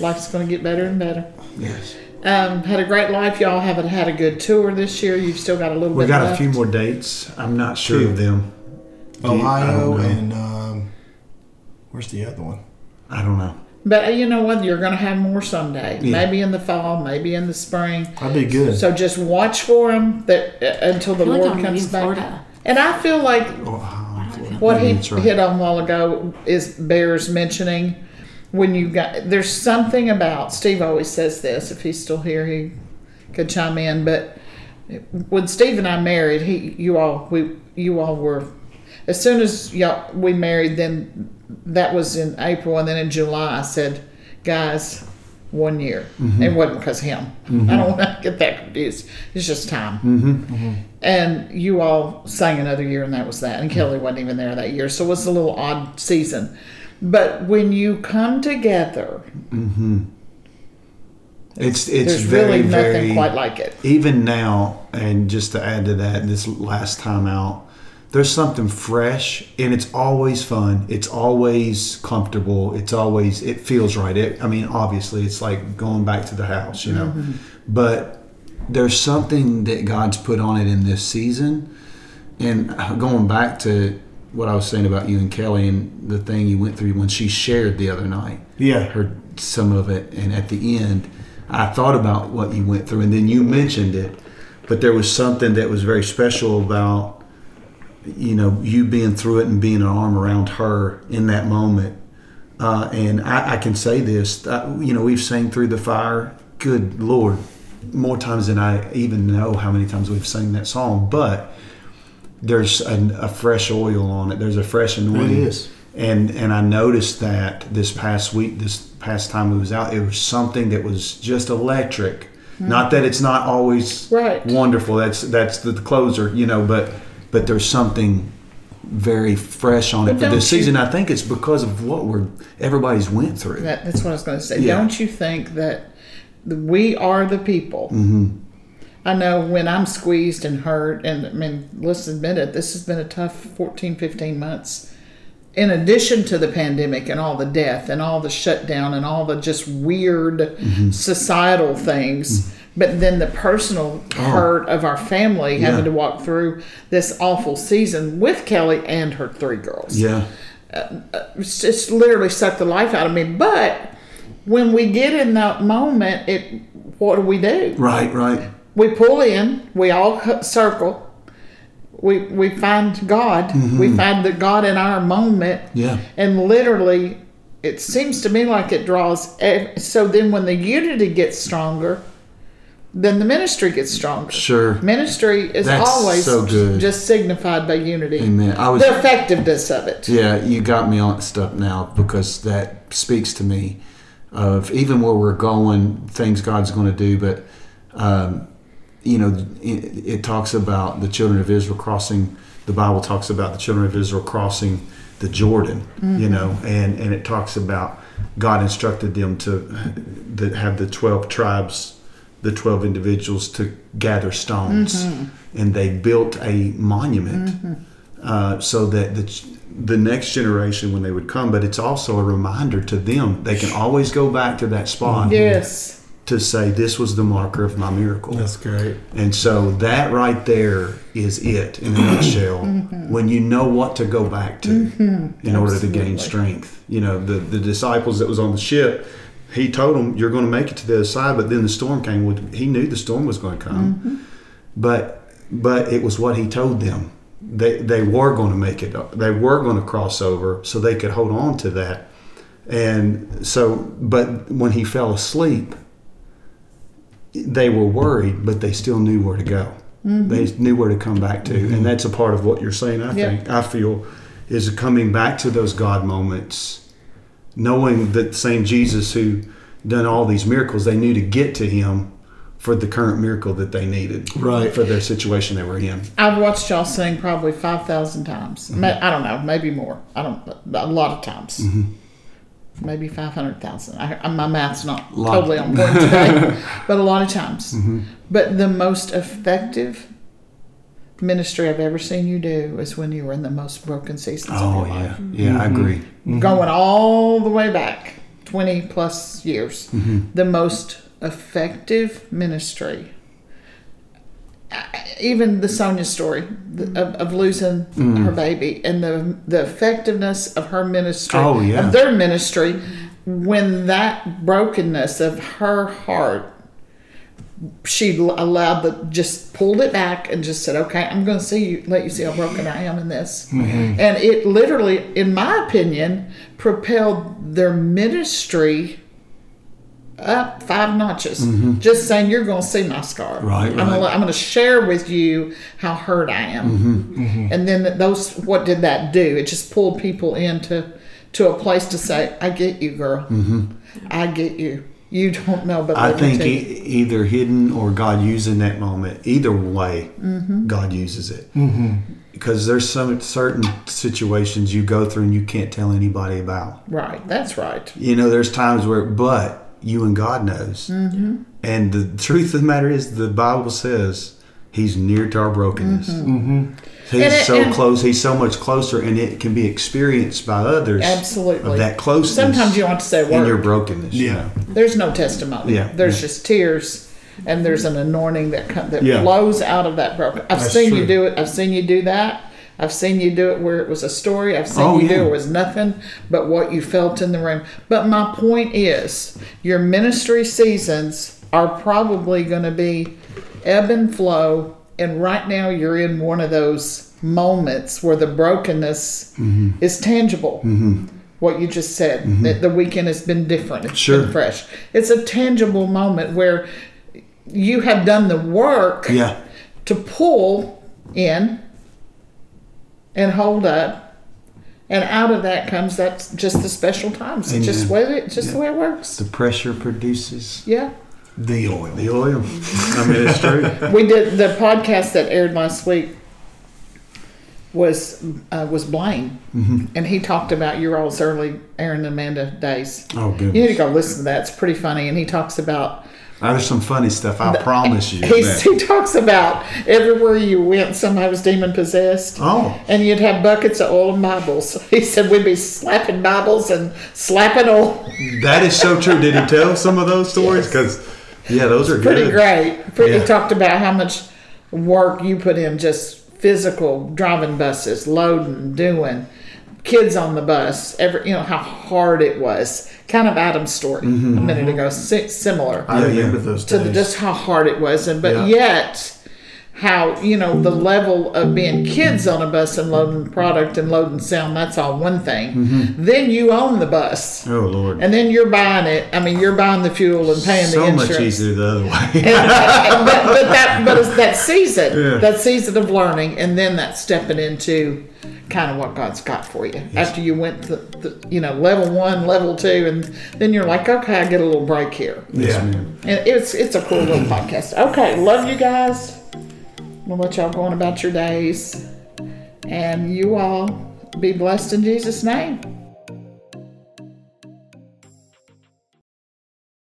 life's going to get better and better. Yes. Had a great life. Y'all haven't had a good tour this year. You've still got a little bit left. We got a few more dates. I'm not sure of them. Ohio and where's the other one? I don't know. But you know what? You're going to have more someday. Yeah. Maybe in the fall, maybe in the spring. That'd be good. So just watch for them until the Lord comes back. Florida. And I feel like what he hit on a while ago is bears mentioning when you got there's something about Steve always says this. If he's still here, he could chime in. But when Steve and I married, you all were. As soon as we married, then that was in April, and then in July I said, guys, 1 year. It wasn't because him. I don't want to get that confused. It's just time. And you all sang another year, and that was that. And Kelly wasn't even there that year, so it was a little odd season. But when you come together, it's very, really nothing very, quite like it. Even now, and just to add to that, this last time out, there's something fresh, and it's always fun. It's always comfortable. It's always it feels right. Obviously, it's like going back to the house, Mm-hmm. But there's something that God's put on it in this season. And going back to what I was saying about you and Kelly and the thing you went through when she shared the other night, heard some of it, and at the end, I thought about what you went through, and then you mentioned it. But there was something that was very special about. You being through it and being an arm around her in that moment. And I can say this, we've sang Through the Fire, good Lord, more times than I even know how many times we've sang that song. But there's a fresh oil on it. There's a fresh anointing. It is. And I noticed that this past time we was out, it was something that was just electric. Not that it's not always wonderful. That's the closer, But there's something very fresh on it for this season. I think it's because of what everybody's went through. That's what I was going to say. Yeah. Don't you think that we are the people? Mm-hmm. I know when I'm squeezed and hurt, and let's admit it, this has been a tough 14, 15 months. In addition to the pandemic and all the death and all the shutdown and all the just weird societal things, but then the personal hurt of our family having to walk through this awful season with Kelly and her three girls. Yeah. It's literally sucked the life out of me. But when we get in that moment, what do we do? Right. We pull in, we all circle. We find God. We find the God in our moment. Yeah. And literally, it seems to me like it draws. So then when the unity gets stronger, then the ministry gets stronger. Sure. Ministry is always so good. Just signified by unity. Amen. The effectiveness of it. Yeah, you got me on stuff now because that speaks to me of even where we're going, things God's going to do. But you know, it talks about the children of Israel crossing, the Bible talks about the children of Israel crossing the Jordan, mm-hmm. you know, and it talks about God instructed them to have the 12 tribes, the 12 individuals to gather stones. Mm-hmm. And they built a monument mm-hmm. So that the next generation when they would come, but it's also a reminder to them. They can always go back to that spot. Yes. To say this was the marker of my miracle. That's great. And so that right there is it in a nutshell. Mm-hmm. When you know what to go back to mm-hmm. in Absolutely. Order to gain strength. You know, the disciples that was on the ship, he told them, you're going to make it to the other side, but then the storm came. He knew the storm was going to come. Mm-hmm. But it was what he told them. They were going to make it. They were going to cross over so they could hold on to that. And so, but when he fell asleep, they were worried, but they still knew where to go. Mm-hmm. They knew where to come back to. Mm-hmm. And that's a part of what you're saying, I think, yep. I feel, is coming back to those God moments, knowing that the same Jesus who done all these miracles, they knew to get to him for the current miracle that they needed, right? For their situation they were in. I've watched y'all sing probably 5,000 times. Mm-hmm. I don't know, maybe more. A lot of times. Mm-hmm. Maybe 500,000. My math's not totally on point today, but a lot of times. Mm-hmm. But the most effective ministry I've ever seen you do is when you were in the most broken seasons of your life. Yeah, mm-hmm. I agree. Mm-hmm. Going all the way back, 20 plus years, mm-hmm. the most effective ministry. Even the Sonya story of losing her baby and the effectiveness of her ministry, of their ministry, when that brokenness of her heart, she allowed just pulled it back and just said, okay, I'm going to let you see how broken I am in this. Mm-hmm. And it literally, in my opinion, propelled their ministry up 5 notches. Mm-hmm. Just saying, you're going to see my scar. Right, I'm going to share with you how hurt I am. Mm-hmm, mm-hmm. And then what did that do? It just pulled people into a place to say, I get you, girl. Mm-hmm. I get you. You don't know, but I think either hidden or God using that moment. Either way, mm-hmm. God uses it. Mm-hmm. Because there's some certain situations you go through and you can't tell anybody about. Right. That's right. You know, there's times where, but you and God knows. Mm-hmm. And the truth of the matter is the Bible says he's near to our brokenness. Mm-hmm. Mm-hmm. He's so close. He's so much closer, and it can be experienced by others. Absolutely. Of that closeness. Sometimes you don't have to say a word. And your brokenness. Yeah. You know? There's no testimony. Yeah. There's just tears, and there's an anointing that blows out of that broken. That's seen true. You do it. I've seen you do that. I've seen you do it where it was a story. I've seen you do it where it was nothing but what you felt in the room. But my point is, your ministry seasons are probably going to be ebb and flow. And right now you're in one of those moments where the brokenness mm-hmm. is tangible. Mm-hmm. What you just said, mm-hmm. that the weekend has been different. It's been fresh. It's a tangible moment where you have done the work to pull in and hold up, and out of that comes that's just the special times. It's just the way it works. The pressure produces the oil. The oil. I mean, it's true. We did the podcast that aired last week was Blaine, mm-hmm. and he talked about your all's early Aaron and Amanda days. Oh, goodness. You need to go listen to that. It's pretty funny, and he talks about. There's some funny stuff, I promise you. He talks about everywhere you went, somebody was demon-possessed. Oh. And you'd have buckets of oil and Bibles. He said we'd be slapping Bibles and slapping oil. That is so true. Did he tell some of those stories? Because, those are pretty good. Great. He talked about how much work you put in, just physical, driving buses, loading, doing. Kids on the bus, how hard it was. Kind of Adam's story mm-hmm. a minute ago, similar. I remember those days. Just how hard it was, and yet how, you know, the level of being kids on a bus and loading product and loading sound, that's all one thing. Mm-hmm. Then you own the bus. Oh, Lord. And then you're buying it. I mean, you're buying the fuel and paying the insurance. So much easier the other way. but it's that season. Yeah. That season of learning, and then that stepping into kind of what God's got for you. Yes. After you went to, level 1, level 2, and then you're like, okay, I get a little break here. Yeah. And it's a cool little podcast. Okay, love you guys. We'll let y'all go on about your days. And you all be blessed in Jesus' name.